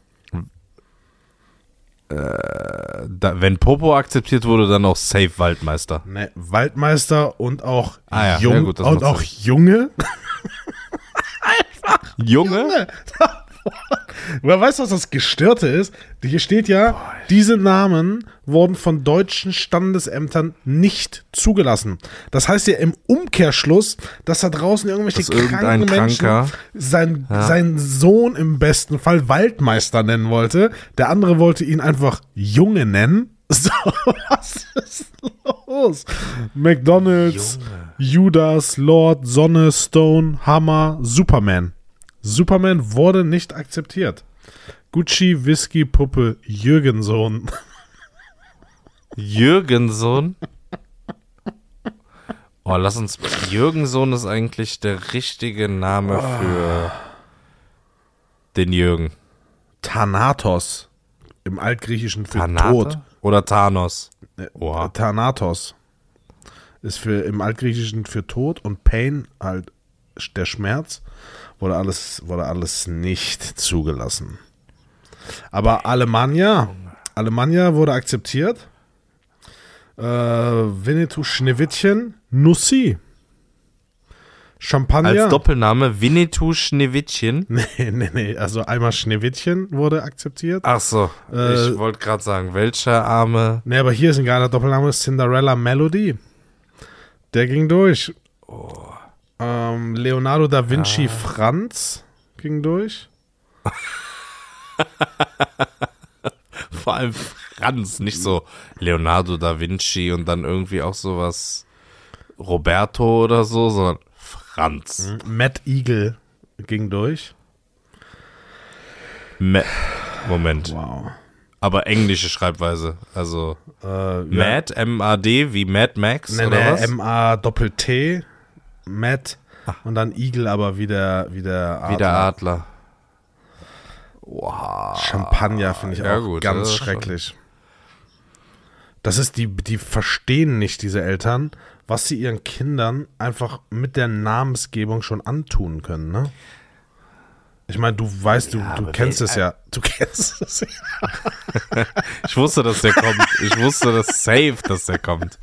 Wenn Popo akzeptiert wurde, dann auch safe Waldmeister. Ne, Waldmeister und auch Jung. Ja, gut, und auch Junge. Einfach Junge? Wer weiß, was das Gestörte ist? Hier steht ja, diese Namen wurden von deutschen Standesämtern nicht zugelassen. Das heißt ja im Umkehrschluss, dass da draußen irgendwelche kranken Menschen seinen Sohn im besten Fall Waldmeister nennen wollte. Der andere wollte ihn einfach Junge nennen. So, was ist los? McDonald's, Junge. Judas, Lord, Sonne, Stone, Hammer, Superman. Superman wurde nicht akzeptiert. Gucci, Whisky, Puppe, Jürgensohn. Jürgensohn? Oh, lass uns. Jürgensohn ist eigentlich der richtige Name für den Jürgen. Thanatos. Im Altgriechischen für Tod. Oder Thanos. Oh. Thanatos. Ist im Altgriechischen für Tod und Pain halt der Schmerz. Wurde alles nicht zugelassen. Aber Alemannia wurde akzeptiert. Winnetou, Schneewittchen, Nussi. Champagner. Als Doppelname Winnetou, Schneewittchen? Nee. Also einmal Schneewittchen wurde akzeptiert. Ach so, ich wollte gerade sagen, welcher Arme? Nee, aber hier ist ein geiler Doppelname, Cinderella Melody. Der ging durch. Oh. Leonardo da Vinci Franz ging durch. Vor allem Franz, nicht so Leonardo da Vinci und dann irgendwie auch sowas Roberto oder so, sondern Franz. Matt Eagle ging durch. Moment. Wow. Aber englische Schreibweise, also Matt, ja. M-A-D wie Mad Max oder was? M-A-Doppel-T. Matt und dann Eagle, aber wie der Adler. Wie der Adler. Wow. Champagner finde ich auch gut, ganz schrecklich. Schon. Das ist die verstehen nicht, diese Eltern, was sie ihren Kindern einfach mit der Namensgebung schon antun können, ne? Ich meine, du weißt, du kennst es ja. Du kennst es ja. Ich wusste, dass der kommt. Ich wusste, dass safe, dass der kommt.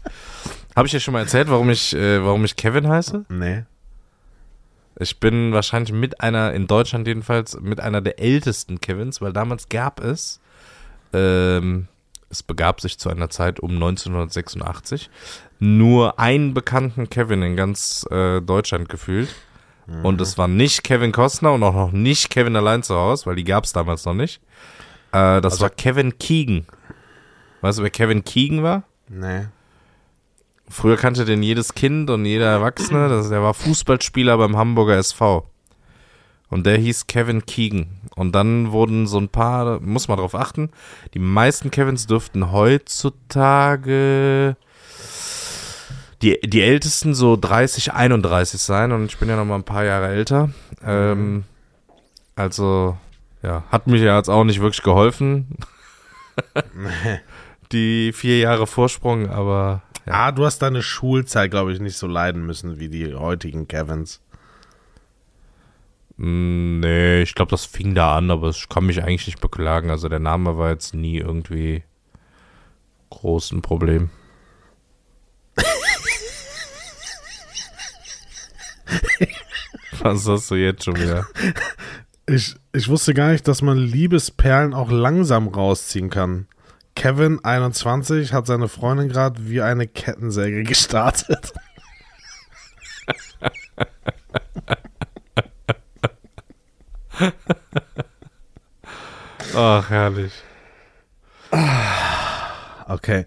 Habe ich dir schon mal erzählt, warum ich Kevin heiße? Nee. Ich bin wahrscheinlich in Deutschland jedenfalls, mit einer der ältesten Kevins, weil damals gab es, es begab sich zu einer Zeit um 1986, nur einen bekannten Kevin in ganz Deutschland gefühlt. Mhm. Und es war nicht Kevin Costner und auch noch nicht Kevin allein zu Hause, weil die gab es damals noch nicht. Das war Kevin Keegan. Weißt du, wer Kevin Keegan war? Nee. Früher kannte den jedes Kind und jeder Erwachsene. Der war Fußballspieler beim Hamburger SV. Und der hieß Kevin Keegan. Und dann wurden so ein paar, muss man drauf achten, die meisten Kevins dürften heutzutage die Ältesten so 30, 31 sein. Und ich bin ja noch mal ein paar Jahre älter. Also, ja, hat mich ja jetzt auch nicht wirklich geholfen. Die 4 Jahre Vorsprung, aber... Ja. Du hast deine Schulzeit, glaube ich, nicht so leiden müssen wie die heutigen Kevins. Nee, ich glaube, das fing da an, aber ich kann mich eigentlich nicht beklagen. Also der Name war jetzt nie irgendwie groß ein Problem. Was hast du jetzt schon wieder? Ich wusste gar nicht, dass man Liebesperlen auch langsam rausziehen kann. Kevin, 21, hat seine Freundin gerade wie eine Kettensäge gestartet. Ach, herrlich. Okay.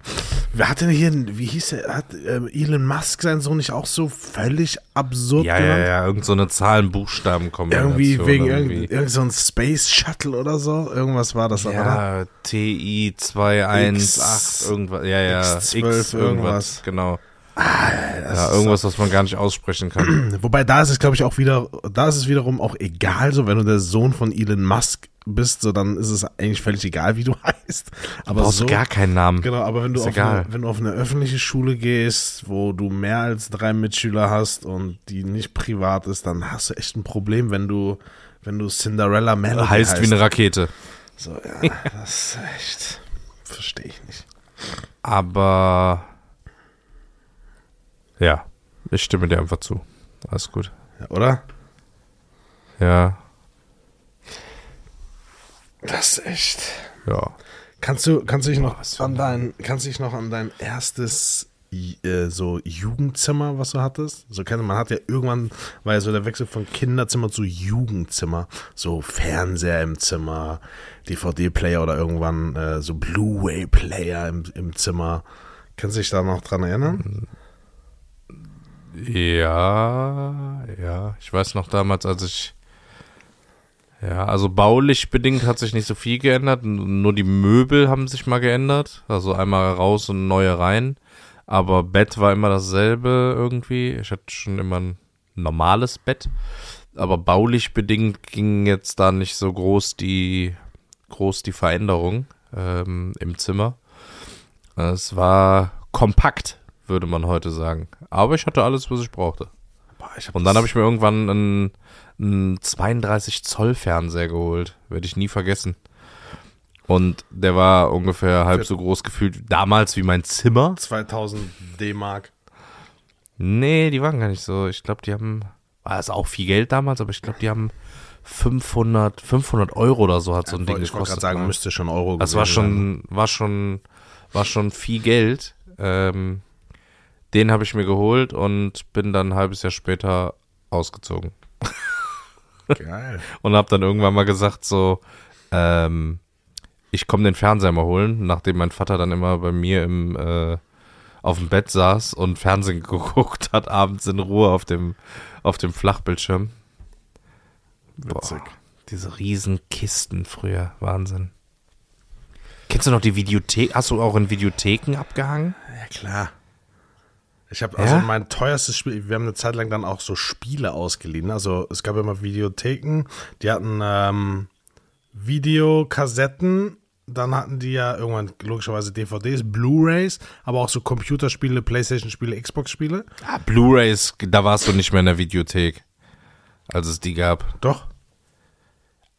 Wer hat denn hier, wie hieß der, hat Elon Musk seinen Sohn nicht auch so völlig absurd genannt? Ja, irgend so eine Zahlen-Buchstaben-Kombination. Irgendwie wegen irgend so ein Space Shuttle oder so. Irgendwas war das aber, oder? Ja, TI218 irgendwas. Ja, X12 irgendwas. Genau. Irgendwas, was man gar nicht aussprechen kann. Wobei, da ist es, glaube ich, auch wieder, da ist es wiederum auch egal, so wenn du der Sohn von Elon Musk bist, so dann ist es eigentlich völlig egal, wie du heißt. Aber du brauchst so gar keinen Namen. Genau, aber wenn du auf eine öffentliche Schule gehst, wo du mehr als 3 Mitschüler hast und die nicht privat ist, dann hast du echt ein Problem, wenn du Cinderella Melody heißt. Wie eine Rakete. So, ja, das ist echt, verstehe ich nicht. Aber... Ja, ich stimme dir einfach zu. Alles gut. Ja, oder? Ja. Das ist echt. Ja. Kannst du dich noch an dein erstes so Jugendzimmer, was du hattest? So man hat ja irgendwann, war ja so der Wechsel von Kinderzimmer zu Jugendzimmer, so Fernseher im Zimmer, DVD-Player oder irgendwann so Blu-ray-Player im Zimmer. Kannst du dich da noch dran erinnern? Ja, ich weiß noch damals, als ich, ja, also baulich bedingt hat sich nicht so viel geändert, nur die Möbel haben sich mal geändert, also einmal raus und neue rein, aber Bett war immer dasselbe irgendwie, ich hatte schon immer ein normales Bett, aber baulich bedingt ging jetzt da nicht so groß die Veränderung im Zimmer, es war kompakt, würde man heute sagen. Aber ich hatte alles, was ich brauchte. Und dann habe ich mir irgendwann einen 32 Zoll Fernseher geholt. Werde ich nie vergessen. Und der war ungefähr halb so groß gefühlt damals wie mein Zimmer. 2000 D-Mark. Nee, die waren gar nicht so. Ich glaube, die haben, war das auch viel Geld damals, aber ich glaube, die haben 500 Euro oder so hat so ein Ding gekostet. Ich wollte gerade sagen, müsste schon Euro gewesen sein. Das war schon viel Geld. Den habe ich mir geholt und bin dann ein halbes Jahr später ausgezogen. Geil. Und habe dann irgendwann mal gesagt so, ich komme den Fernseher mal holen, nachdem mein Vater dann immer bei mir auf dem Bett saß und Fernsehen geguckt hat, abends in Ruhe auf dem Flachbildschirm. Witzig. Boah, diese riesen Kisten früher, Wahnsinn. Kennst du noch die Videothek? Hast du auch in Videotheken abgehangen? Ja, klar. Ich habe also mein teuerstes Spiel, wir haben eine Zeit lang dann auch so Spiele ausgeliehen. Also es gab immer Videotheken, die hatten Videokassetten, dann hatten die ja irgendwann logischerweise DVDs, Blu-rays, aber auch so Computerspiele, Playstation-Spiele, Xbox-Spiele. Ah, Blu-rays, da warst du nicht mehr in der Videothek, als es die gab. Doch.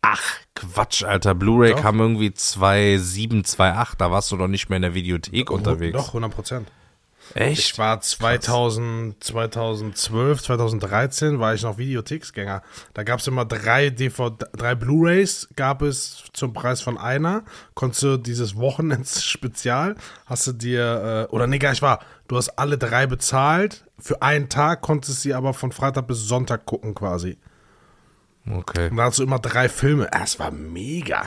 Ach, Quatsch, Alter. Blu-ray kam irgendwie 2007, 2008. Da warst du doch nicht mehr in der Videothek unterwegs. Doch, 100%. Echt? Ich war 2012, 2013 war ich noch Videotheksgänger. Da gab es immer drei Blu-Rays, gab es zum Preis von einer. Konntest du dieses Wochenends-Spezial, hast du dir, du hast alle drei bezahlt. Für einen Tag konntest du sie aber von Freitag bis Sonntag gucken quasi. Okay. Und da hast du immer drei Filme. Das war mega.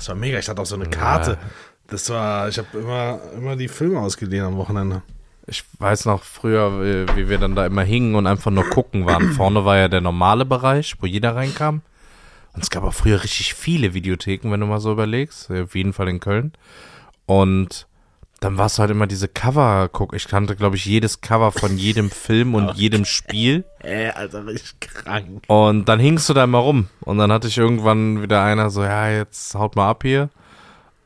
Ich hatte auch so eine Karte. Ich habe immer die Filme ausgeliehen am Wochenende. Ich weiß noch früher, wie wir dann da immer hingen und einfach nur gucken waren. Vorne war ja der normale Bereich, wo jeder reinkam. Und es gab auch früher richtig viele Videotheken, wenn du mal so überlegst. Auf jeden Fall in Köln. Und dann war es halt immer diese Cover-Guck. Ich kannte, glaube ich, jedes Cover von jedem Film und jedem Spiel. Alter, richtig krank. Und dann hingst du da immer rum. Und dann hatte ich irgendwann wieder einer so, ja, jetzt haut mal ab hier.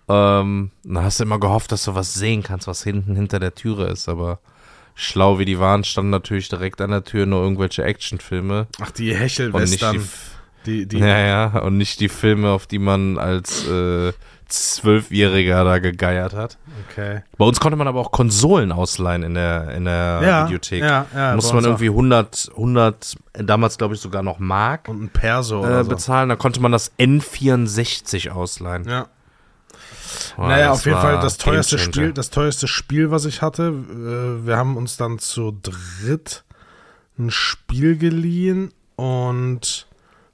Dann hast du immer gehofft, dass du was sehen kannst, was hinten hinter der Türe ist, aber schlau wie die waren, standen natürlich direkt an der Tür nur irgendwelche Actionfilme. Ach, die Hechelwestern. Und nicht die Filme, auf die man als 12-Jähriger da gegeiert hat. Okay. Bei uns konnte man aber auch Konsolen ausleihen in der Videothek. Da musste man irgendwie 100, damals glaube ich sogar noch Mark und ein Perso oder so bezahlen. Da konnte man das N64 ausleihen. Ja. Wow, naja, auf jeden Fall das teuerste Spiel, was ich hatte. Wir haben uns dann zu dritt ein Spiel geliehen und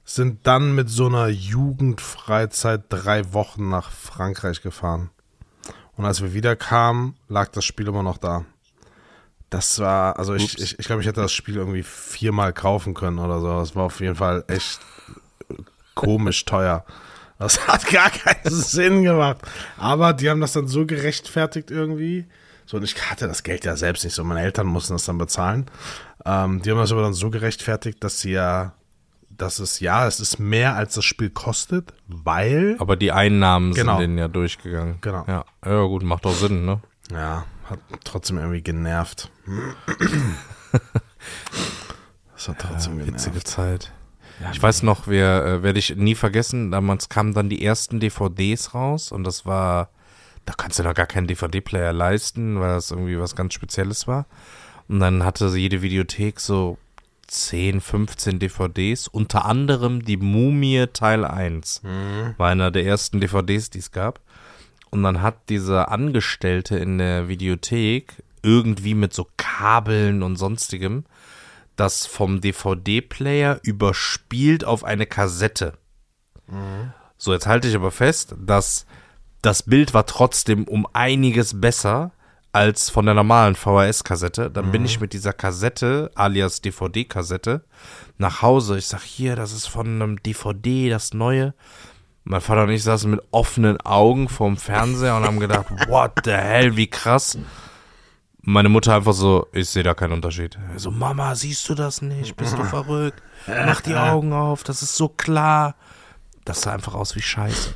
sind dann mit so einer Jugendfreizeit 3 Wochen nach Frankreich gefahren. Und als wir wiederkamen, lag das Spiel immer noch da. Das war, also ich glaube, ich hätte das Spiel irgendwie 4-mal kaufen können oder so. Das war auf jeden Fall echt komisch teuer. Das hat gar keinen Sinn gemacht. Aber die haben das dann so gerechtfertigt irgendwie. So, und ich hatte das Geld ja selbst nicht so. Meine Eltern mussten das dann bezahlen. Die haben das aber dann so gerechtfertigt, dass es ist mehr als das Spiel kostet, weil. Aber die Einnahmen sind denen ja durchgegangen. Genau. Ja, gut, macht doch Sinn, ne? Ja, hat trotzdem irgendwie genervt. Das hat trotzdem genervt. Witzige Zeit. Ich weiß noch, werde ich nie vergessen, damals kamen dann die ersten DVDs raus und das war, da kannst du noch gar keinen DVD-Player leisten, weil das irgendwie was ganz Spezielles war. Und dann hatte jede Videothek so 10, 15 DVDs, unter anderem die Mumie Teil 1, war einer der ersten DVDs, die es gab. Und dann hat diese Angestellte in der Videothek irgendwie mit so Kabeln und sonstigem das vom DVD-Player überspielt auf eine Kassette. Mhm. So, jetzt halte ich aber fest, dass das Bild war trotzdem um einiges besser als von der normalen VHS-Kassette. Dann bin ich mit dieser Kassette, alias DVD-Kassette, nach Hause. Ich sag, hier, das ist von einem DVD, das Neue. Mein Vater und ich saßen mit offenen Augen vorm Fernseher und haben gedacht, what the hell, wie krass. Meine Mutter einfach so, ich sehe da keinen Unterschied. So, Mama, siehst du das nicht? Bist du verrückt? Mach die Augen auf, das ist so klar. Das sah einfach aus wie Scheiße.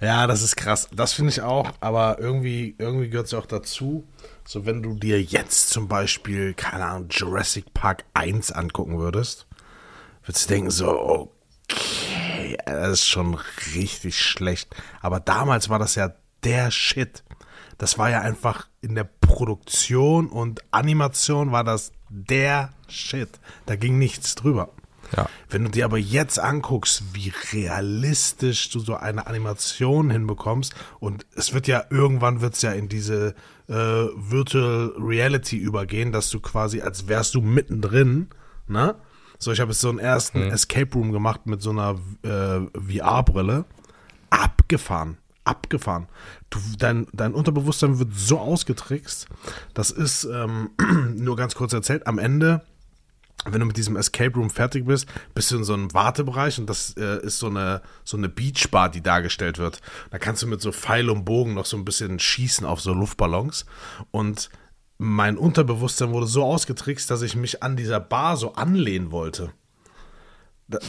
Ja, das ist krass. Das finde ich auch, aber irgendwie gehört es ja auch dazu. So, wenn du dir jetzt zum Beispiel, keine Ahnung, Jurassic Park 1 angucken würdest, würdest du denken so, okay, das ist schon richtig schlecht. Aber damals war das ja der Shit. Das war ja einfach in der Produktion und Animation war das der Shit. Da ging nichts drüber. Ja. Wenn du dir aber jetzt anguckst, wie realistisch du so eine Animation hinbekommst und es wird ja, irgendwann wird es ja in diese Virtual Reality übergehen, dass du quasi, als wärst du mittendrin, ne? So, ich habe jetzt so einen ersten Escape Room gemacht mit so einer VR-Brille. Abgefahren. Dein Unterbewusstsein wird so ausgetrickst, das ist, nur ganz kurz erzählt, am Ende, wenn du mit diesem Escape Room fertig bist, bist du in so einem Wartebereich und das ist so eine Beachbar, die dargestellt wird. Da kannst du mit so Pfeil und Bogen noch so ein bisschen schießen auf so Luftballons und mein Unterbewusstsein wurde so ausgetrickst, dass ich mich an dieser Bar so anlehnen wollte.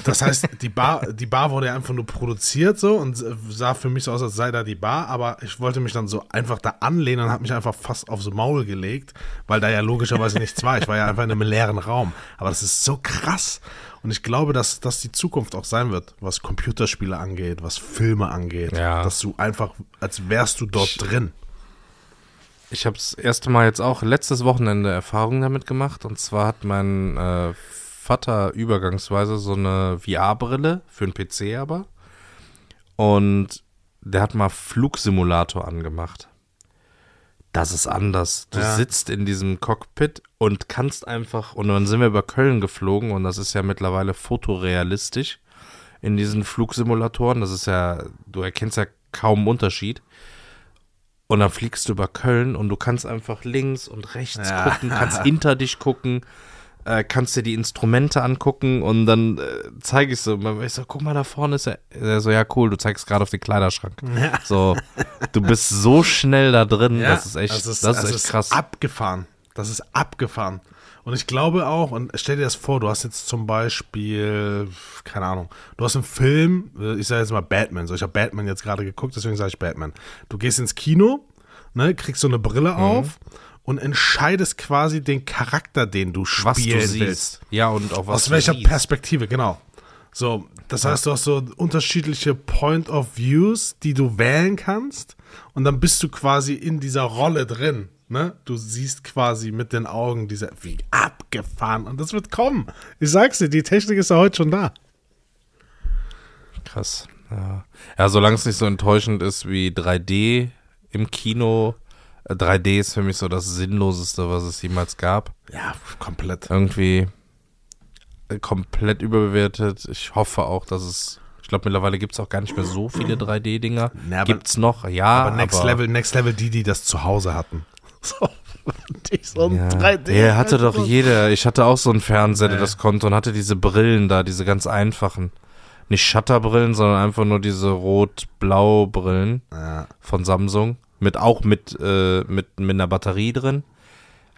Das heißt, die Bar wurde ja einfach nur produziert so und sah für mich so aus, als sei da die Bar, aber ich wollte mich dann so einfach da anlehnen und habe mich einfach fast aufs Maul gelegt, weil da ja logischerweise nichts war. Ich war ja einfach in einem leeren Raum. Aber das ist so krass und ich glaube, dass das die Zukunft auch sein wird, was Computerspiele angeht, was Filme angeht, ja. Dass du einfach, als wärst du dort drin. Ich habe das erste Mal jetzt auch letztes Wochenende Erfahrung damit gemacht und zwar hat mein Vater übergangsweise so eine VR-Brille für einen PC aber und der hat mal Flugsimulator angemacht. Das ist anders. Du sitzt in diesem Cockpit und kannst einfach, und dann sind wir über Köln geflogen und das ist ja mittlerweile fotorealistisch in diesen Flugsimulatoren. Das ist ja, du erkennst ja kaum Unterschied. Und dann fliegst du über Köln und du kannst einfach links und rechts gucken, kannst hinter dich gucken. Kannst dir die Instrumente angucken und dann zeige ich so, ich so, guck mal, da vorne ist er so, ja cool, du zeigst gerade auf den Kleiderschrank. Ja. So, du bist so schnell da drin, ja, das ist echt krass. Das ist abgefahren. Und ich glaube auch, und stell dir das vor, du hast jetzt zum Beispiel, keine Ahnung, du hast einen Film, ich sage jetzt mal Batman, so, ich habe Batman jetzt gerade geguckt, deswegen sage ich Batman. Du gehst ins Kino, ne, kriegst so eine Brille auf und entscheidest quasi den Charakter, den du spielen willst. Ja, und auch was aus welcher Perspektive, genau. So, das heißt, du hast so unterschiedliche Point of Views, die du wählen kannst und dann bist du quasi in dieser Rolle drin, ne? Du siehst quasi mit den Augen wie abgefahren und das wird kommen. Ich sag's dir, die Technik ist ja heute schon da. Krass. Ja, solange es nicht so enttäuschend ist wie 3D im Kino. 3D ist für mich so das Sinnloseste, was es jemals gab. Ja, komplett. Irgendwie komplett überbewertet. Ich hoffe auch, dass es, ich glaube mittlerweile gibt es auch gar nicht mehr so viele 3D-Dinger. Nee, gibt's noch, ja. Aber Next Level, die das zu Hause hatten. So ein 3D. Ja, hatte doch jeder. Ich hatte auch so einen Fernseher, der das konnte und hatte diese Brillen da, diese ganz einfachen. Nicht Shutterbrillen, sondern einfach nur diese Rot-Blau-Brillen von Samsung. Mit einer Batterie drin.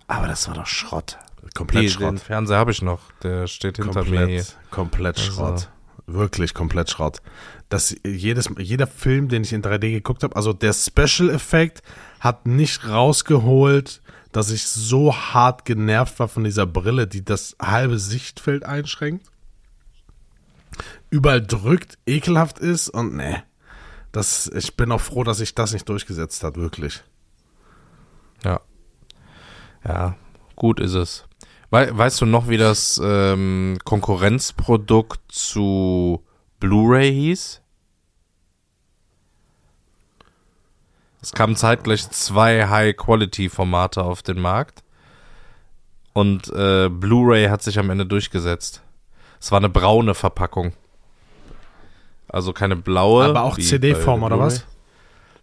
Aber das war doch Schrott. Komplett Schrott. Den Fernseher habe ich noch. Der steht hinter mir hier. Komplett Schrott. Wirklich komplett Schrott. Dass jeder Film, den ich in 3D geguckt habe, also der Special Effekt hat nicht rausgeholt, dass ich so hart genervt war von dieser Brille, die das halbe Sichtfeld einschränkt. Überall drückt, ekelhaft ist und ne. Ich bin auch froh, dass sich das nicht durchgesetzt hat, wirklich. Ja. Ja, gut ist es. Weißt du noch, wie das Konkurrenzprodukt zu Blu-ray hieß? Es kamen zeitgleich 2 High-Quality-Formate auf den Markt. Und Blu-ray hat sich am Ende durchgesetzt. Es war eine braune Verpackung. Also keine blaue. Aber auch CD-Form, oder was?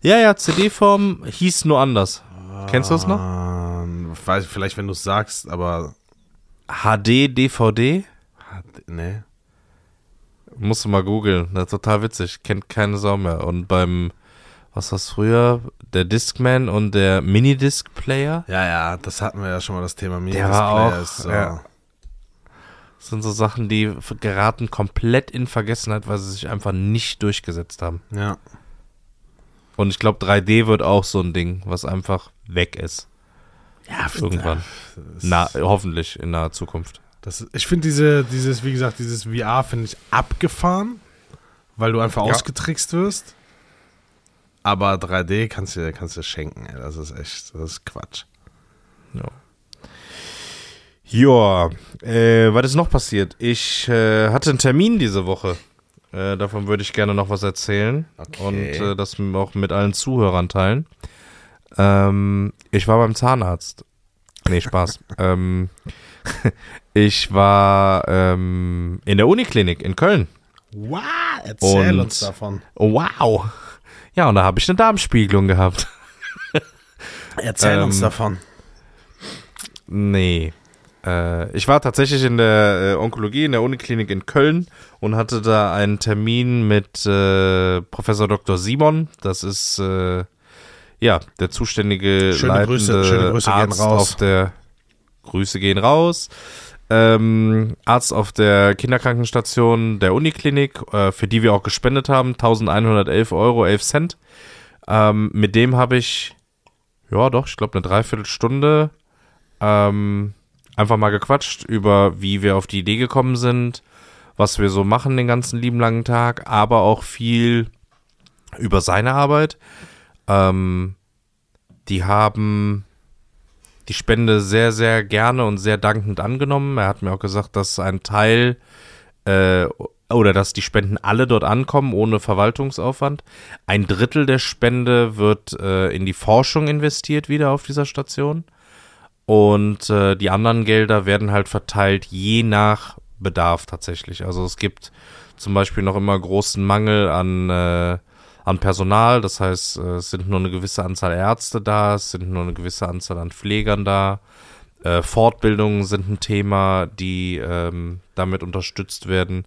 Ja, CD-Form hieß nur anders. Kennst du das noch? Weiß, vielleicht, wenn du es sagst, aber... HD, DVD? Nee. Musst du mal googeln. Das ist total witzig. Kennt keine Sau mehr. Und beim, was war es früher? Der Discman und der Minidisc-Player? Ja, das hatten wir ja schon mal, das Thema Minidisc-Player. So. Ja. Das sind so Sachen, die geraten komplett in Vergessenheit, weil sie sich einfach nicht durchgesetzt haben. Ja. Und ich glaube, 3D wird auch so ein Ding, was einfach weg ist. Ja, irgendwann. Hoffentlich in naher Zukunft. Ich finde dieses, wie gesagt, dieses VR finde ich abgefahren, weil du einfach ausgetrickst wirst. Aber 3D kannst du schenken, ey. Das ist echt, das ist Quatsch. Ja. Ja, was ist noch passiert? Ich hatte einen Termin diese Woche. Davon würde ich gerne noch was erzählen. Okay. Und das auch mit allen Zuhörern teilen. Ich war beim Zahnarzt. Nee, Spaß. Ich war in der Uniklinik in Köln. Wow, erzähl uns davon. Wow. Ja, und da habe ich eine Darmspiegelung gehabt. Erzähl uns davon. Nee. Ich war tatsächlich in der Onkologie, in der Uniklinik in Köln und hatte da einen Termin mit Professor Dr. Simon. Das ist der zuständige leitende Arzt auf der Grüße gehen raus. Arzt auf der Kinderkrankenstation der Uniklinik, für die wir auch gespendet haben, 1.111,11 €. Mit dem habe ich, ja doch, ich glaube eine Dreiviertelstunde einfach mal gequatscht über, wie wir auf die Idee gekommen sind, was wir so machen den ganzen lieben langen Tag, aber auch viel über seine Arbeit. Die haben die Spende sehr, sehr gerne und sehr dankend angenommen. Er hat mir auch gesagt, dass ein Teil oder dass die Spenden alle dort ankommen, ohne Verwaltungsaufwand. 1/3 der Spende wird in die Forschung investiert wieder auf dieser Station. Und die anderen Gelder werden halt verteilt, je nach Bedarf tatsächlich. Also es gibt zum Beispiel noch immer großen Mangel an Personal. Das heißt, es sind nur eine gewisse Anzahl Ärzte da, es sind nur eine gewisse Anzahl an Pflegern da. Fortbildungen sind ein Thema, die damit unterstützt werden.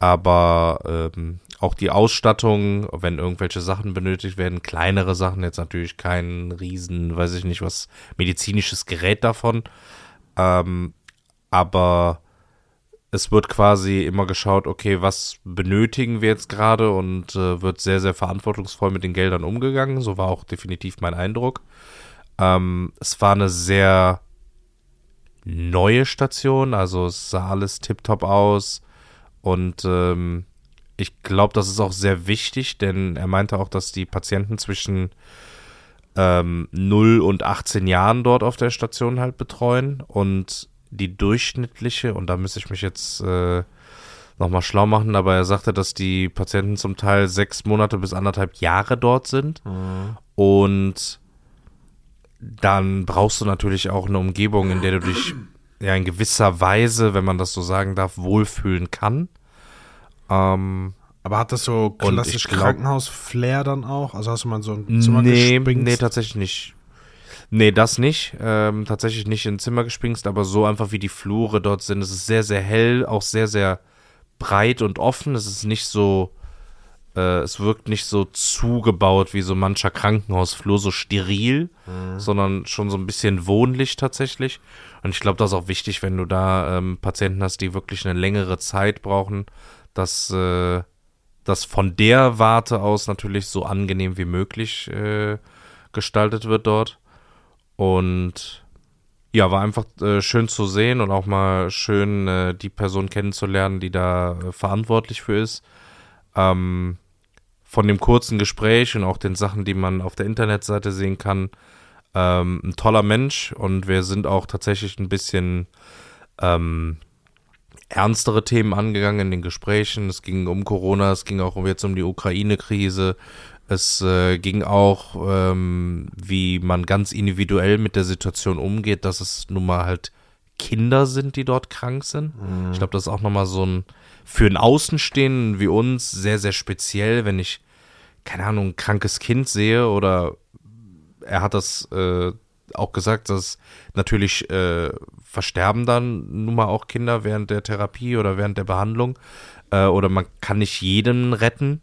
Aber auch die Ausstattung, wenn irgendwelche Sachen benötigt werden, kleinere Sachen, jetzt natürlich kein riesen, weiß ich nicht was, medizinisches Gerät davon. Aber es wird quasi immer geschaut, okay, was benötigen wir jetzt gerade, und wird sehr, sehr verantwortungsvoll mit den Geldern umgegangen. So war auch definitiv mein Eindruck. Es war eine sehr neue Station, also es sah alles tipptopp aus. Und ich glaube, das ist auch sehr wichtig, denn er meinte auch, dass die Patienten zwischen 0 und 18 Jahren dort auf der Station halt betreuen, und die durchschnittliche, und da müsste ich mich jetzt nochmal schlau machen, aber er sagte, dass die Patienten zum Teil 6 Monate bis 1,5 Jahre dort sind. Mhm. Und dann brauchst du natürlich auch eine Umgebung, in der du dich ja in gewisser Weise, wenn man das so sagen darf, wohlfühlen kann. Aber hat das so klassisch Krankenhaus-Flair dann auch? Also hast du mal so ein Zimmer gespringst? Nee, tatsächlich nicht. Nee, das nicht. Tatsächlich nicht in ein Zimmer gespringst, aber so einfach wie die Flure dort sind. Es ist sehr, sehr hell, auch sehr, sehr breit und offen. Es ist nicht so, es wirkt nicht so zugebaut wie so mancher Krankenhausflur, so steril, sondern schon so ein bisschen wohnlich tatsächlich. Und ich glaube, das ist auch wichtig, wenn du da Patienten hast, die wirklich eine längere Zeit brauchen, dass das von der Warte aus natürlich so angenehm wie möglich gestaltet wird dort. Und ja, war einfach schön zu sehen und auch mal schön die Person kennenzulernen, die da verantwortlich für ist. Von dem kurzen Gespräch und auch den Sachen, die man auf der Internetseite sehen kann, ein toller Mensch, und wir sind auch tatsächlich ein bisschen ernstere Themen angegangen in den Gesprächen. Es ging um Corona, es ging auch jetzt um die Ukraine-Krise. Es ging auch, wie man ganz individuell mit der Situation umgeht, dass es nun mal halt Kinder sind, die dort krank sind. Mhm. Ich glaube, das ist auch nochmal so ein, für einen Außenstehenden wie uns, sehr, sehr speziell, wenn ich, keine Ahnung, ein krankes Kind sehe, oder er hat das auch gesagt, dass natürlich versterben dann nun mal auch Kinder während der Therapie oder während der Behandlung, oder man kann nicht jeden retten.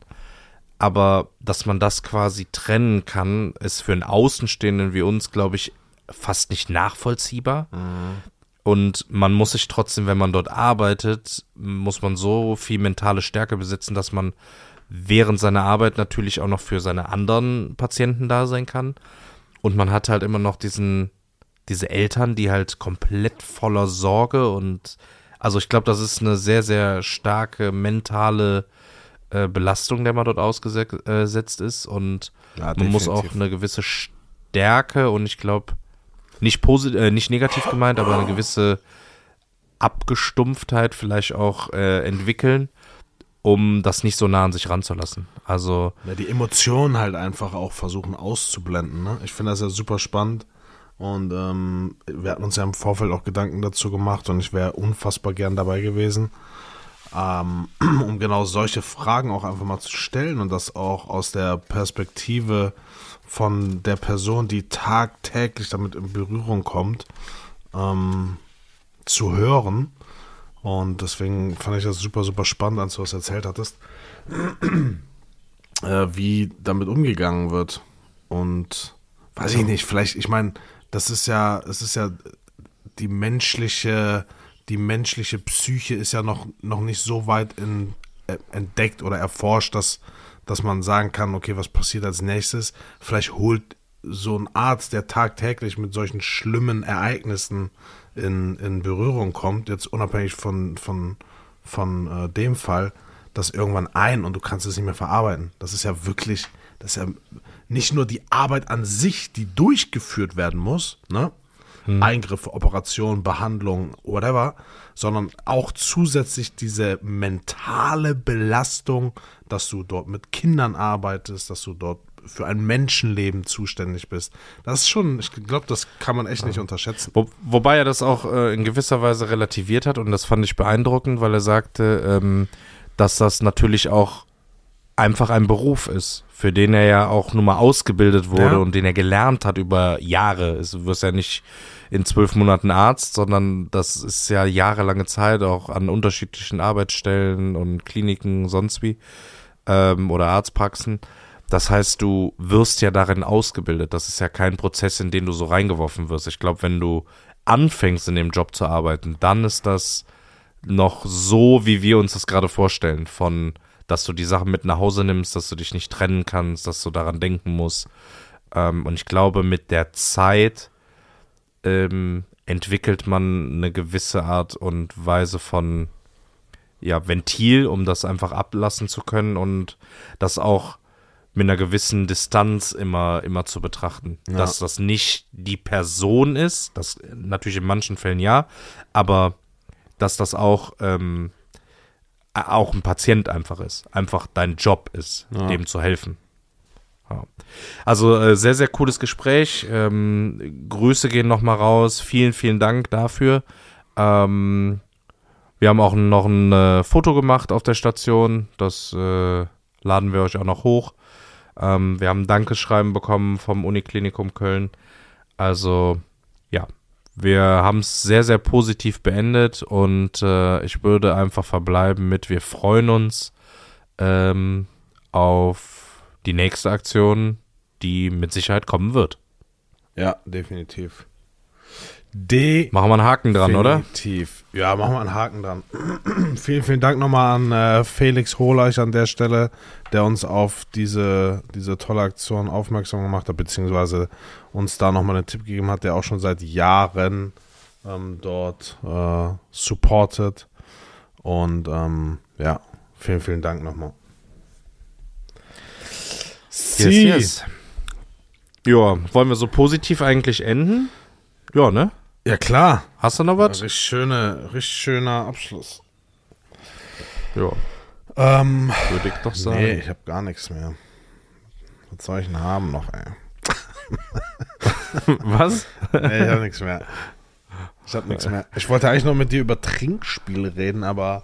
Aber dass man das quasi trennen kann, ist für einen Außenstehenden wie uns, glaube ich, fast nicht nachvollziehbar. Mhm. Und man muss sich trotzdem, wenn man dort arbeitet, muss man so viel mentale Stärke besitzen, dass man während seiner Arbeit natürlich auch noch für seine anderen Patienten da sein kann. Und man hat halt immer noch diese Eltern, die halt komplett voller Sorge, und also ich glaube, das ist eine sehr, sehr starke mentale Belastung, der man dort ausgesetzt ist, und ja, man muss auch eine gewisse Stärke und ich glaube, nicht negativ gemeint, aber eine gewisse Abgestumpftheit vielleicht auch entwickeln, um das nicht so nah an sich ranzulassen. Also ja, die Emotionen halt einfach auch versuchen auszublenden, ne? Ich finde das ja super spannend, und wir hatten uns ja im Vorfeld auch Gedanken dazu gemacht, und ich wäre unfassbar gern dabei gewesen, um genau solche Fragen auch einfach mal zu stellen und das auch aus der Perspektive von der Person, die tagtäglich damit in Berührung kommt, zu hören. Und deswegen fand ich das super, super spannend, als du das erzählt hattest, wie damit umgegangen wird. Und weiß ich nicht, vielleicht, ich meine, es ist ja die menschliche die menschliche Psyche ist ja noch nicht so weit entdeckt oder erforscht, dass man sagen kann, okay, was passiert als nächstes? Vielleicht holt so ein Arzt, der tagtäglich mit solchen schlimmen Ereignissen in Berührung kommt, jetzt unabhängig von dem Fall, das irgendwann ein und du kannst es nicht mehr verarbeiten. Das ist ja wirklich, das ist ja nicht nur die Arbeit an sich, die durchgeführt werden muss, ne? Eingriffe, Operationen, Behandlungen, whatever, sondern auch zusätzlich diese mentale Belastung, dass du dort mit Kindern arbeitest, dass du dort für ein Menschenleben zuständig bist. Das ist schon, ich glaube, das kann man echt nicht unterschätzen. Wobei er das auch in gewisser Weise relativiert hat und das fand ich beeindruckend, weil er sagte, dass das natürlich auch einfach ein Beruf ist, für den er ja auch nur mal ausgebildet wurde und den er gelernt hat über Jahre. Du wirst ja nicht in 12 Monaten Arzt, sondern das ist ja jahrelange Zeit auch an unterschiedlichen Arbeitsstellen und Kliniken, sonst wie, oder Arztpraxen. Das heißt, du wirst ja darin ausgebildet. Das ist ja kein Prozess, in den du so reingeworfen wirst. Ich glaube, wenn du anfängst, in dem Job zu arbeiten, dann ist das noch so, wie wir uns das gerade vorstellen, von dass du die Sachen mit nach Hause nimmst, dass du dich nicht trennen kannst, dass du daran denken musst. Und ich glaube, mit der Zeit entwickelt man eine gewisse Art und Weise von Ventil, um das einfach ablassen zu können und das auch mit einer gewissen Distanz immer zu betrachten. Ja. Dass das nicht die Person ist, das natürlich in manchen Fällen ja, aber dass das auch ein Patient einfach ist, einfach dein Job ist, dem zu helfen. Ja. Also sehr, sehr cooles Gespräch. Grüße gehen nochmal raus. Vielen, vielen Dank dafür. Wir haben auch noch ein Foto gemacht auf der Station. Das laden wir euch auch noch hoch. Wir haben ein Dankeschreiben bekommen vom Uniklinikum Köln. Also, ja. Wir haben es sehr, sehr positiv beendet und ich würde einfach verbleiben mit, wir freuen uns auf die nächste Aktion, die mit Sicherheit kommen wird. Ja, definitiv. Machen wir einen Haken dran, oder? Definitiv. Ja, machen wir einen Haken dran. Vielen, vielen Dank nochmal an Felix Hohleich an der Stelle, der uns auf diese tolle Aktion aufmerksam gemacht hat, beziehungsweise uns da nochmal einen Tipp gegeben hat, der auch schon seit Jahren dort supportet. Und vielen, vielen Dank nochmal. Yes. Ja, wollen wir so positiv eigentlich enden? Ja, ne? Ja, klar. Hast du noch was? Ja, richtig schöner Abschluss. Ja. Würde ich doch sagen. Nee, ich habe gar nichts mehr. Was soll ich denn haben noch, ey? Was? Nee, ich habe nichts mehr. Ich wollte eigentlich noch mit dir über Trinkspiele reden, aber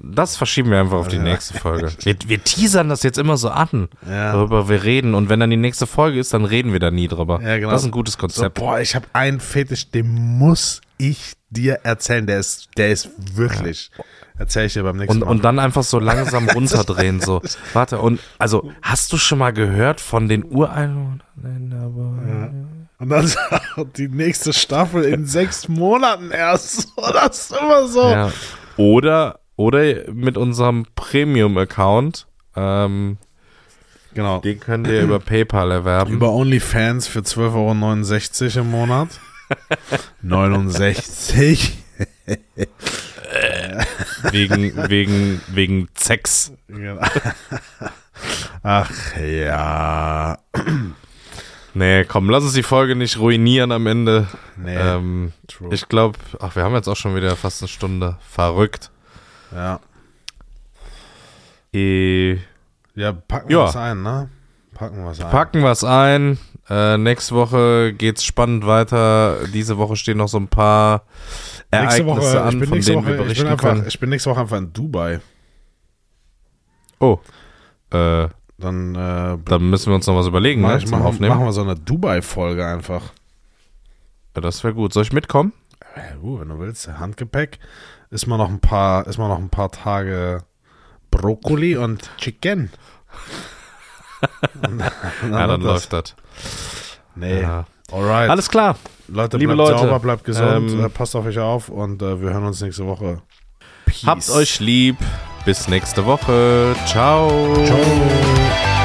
das verschieben wir einfach auf die nächste Folge. Wir teasern das jetzt immer so an, worüber wir reden. Und wenn dann die nächste Folge ist, dann reden wir da nie drüber. Ja, genau. Das ist ein gutes Konzept. So, ich habe einen Fetisch, den muss ich dir erzählen. Der ist wirklich. Erzähl ich dir beim nächsten Mal. Und dann einfach so langsam runterdrehen. So. Warte, und also hast du schon mal gehört von den Ureinwohnern? Und dann die nächste Staffel in 6 Monaten erst. Das ist immer so. Ja. Oder mit unserem Premium-Account, genau. Den könnt ihr über PayPal erwerben. Über OnlyFans für 12,69 € im Monat. 69. wegen Sex. Ach ja. Nee, komm, lass uns die Folge nicht ruinieren am Ende. Nee, true. Ich glaube, wir haben jetzt auch schon wieder fast eine Stunde. Verrückt. Ja. Packen wir was ein, ne? Packen wir es ein. Nächste Woche geht's spannend weiter. Diese Woche stehen noch so ein paar Ereignisse an, von denen wir berichten können. Ich bin nächste Woche einfach in Dubai. Oh. Dann müssen wir uns noch was überlegen. Machen wir so eine Dubai-Folge einfach. Ja, das wäre gut. Soll ich mitkommen? Wenn du willst. Handgepäck. Ist mal noch ein paar Tage Brokkoli und Chicken. und dann läuft das. Nee. Ja. Alright. Alles klar. Leute, liebe bleibt Leute, sauber, bleibt gesund, passt auf euch auf und wir hören uns nächste Woche. Peace. Habt euch lieb. Bis nächste Woche. Ciao. Ciao.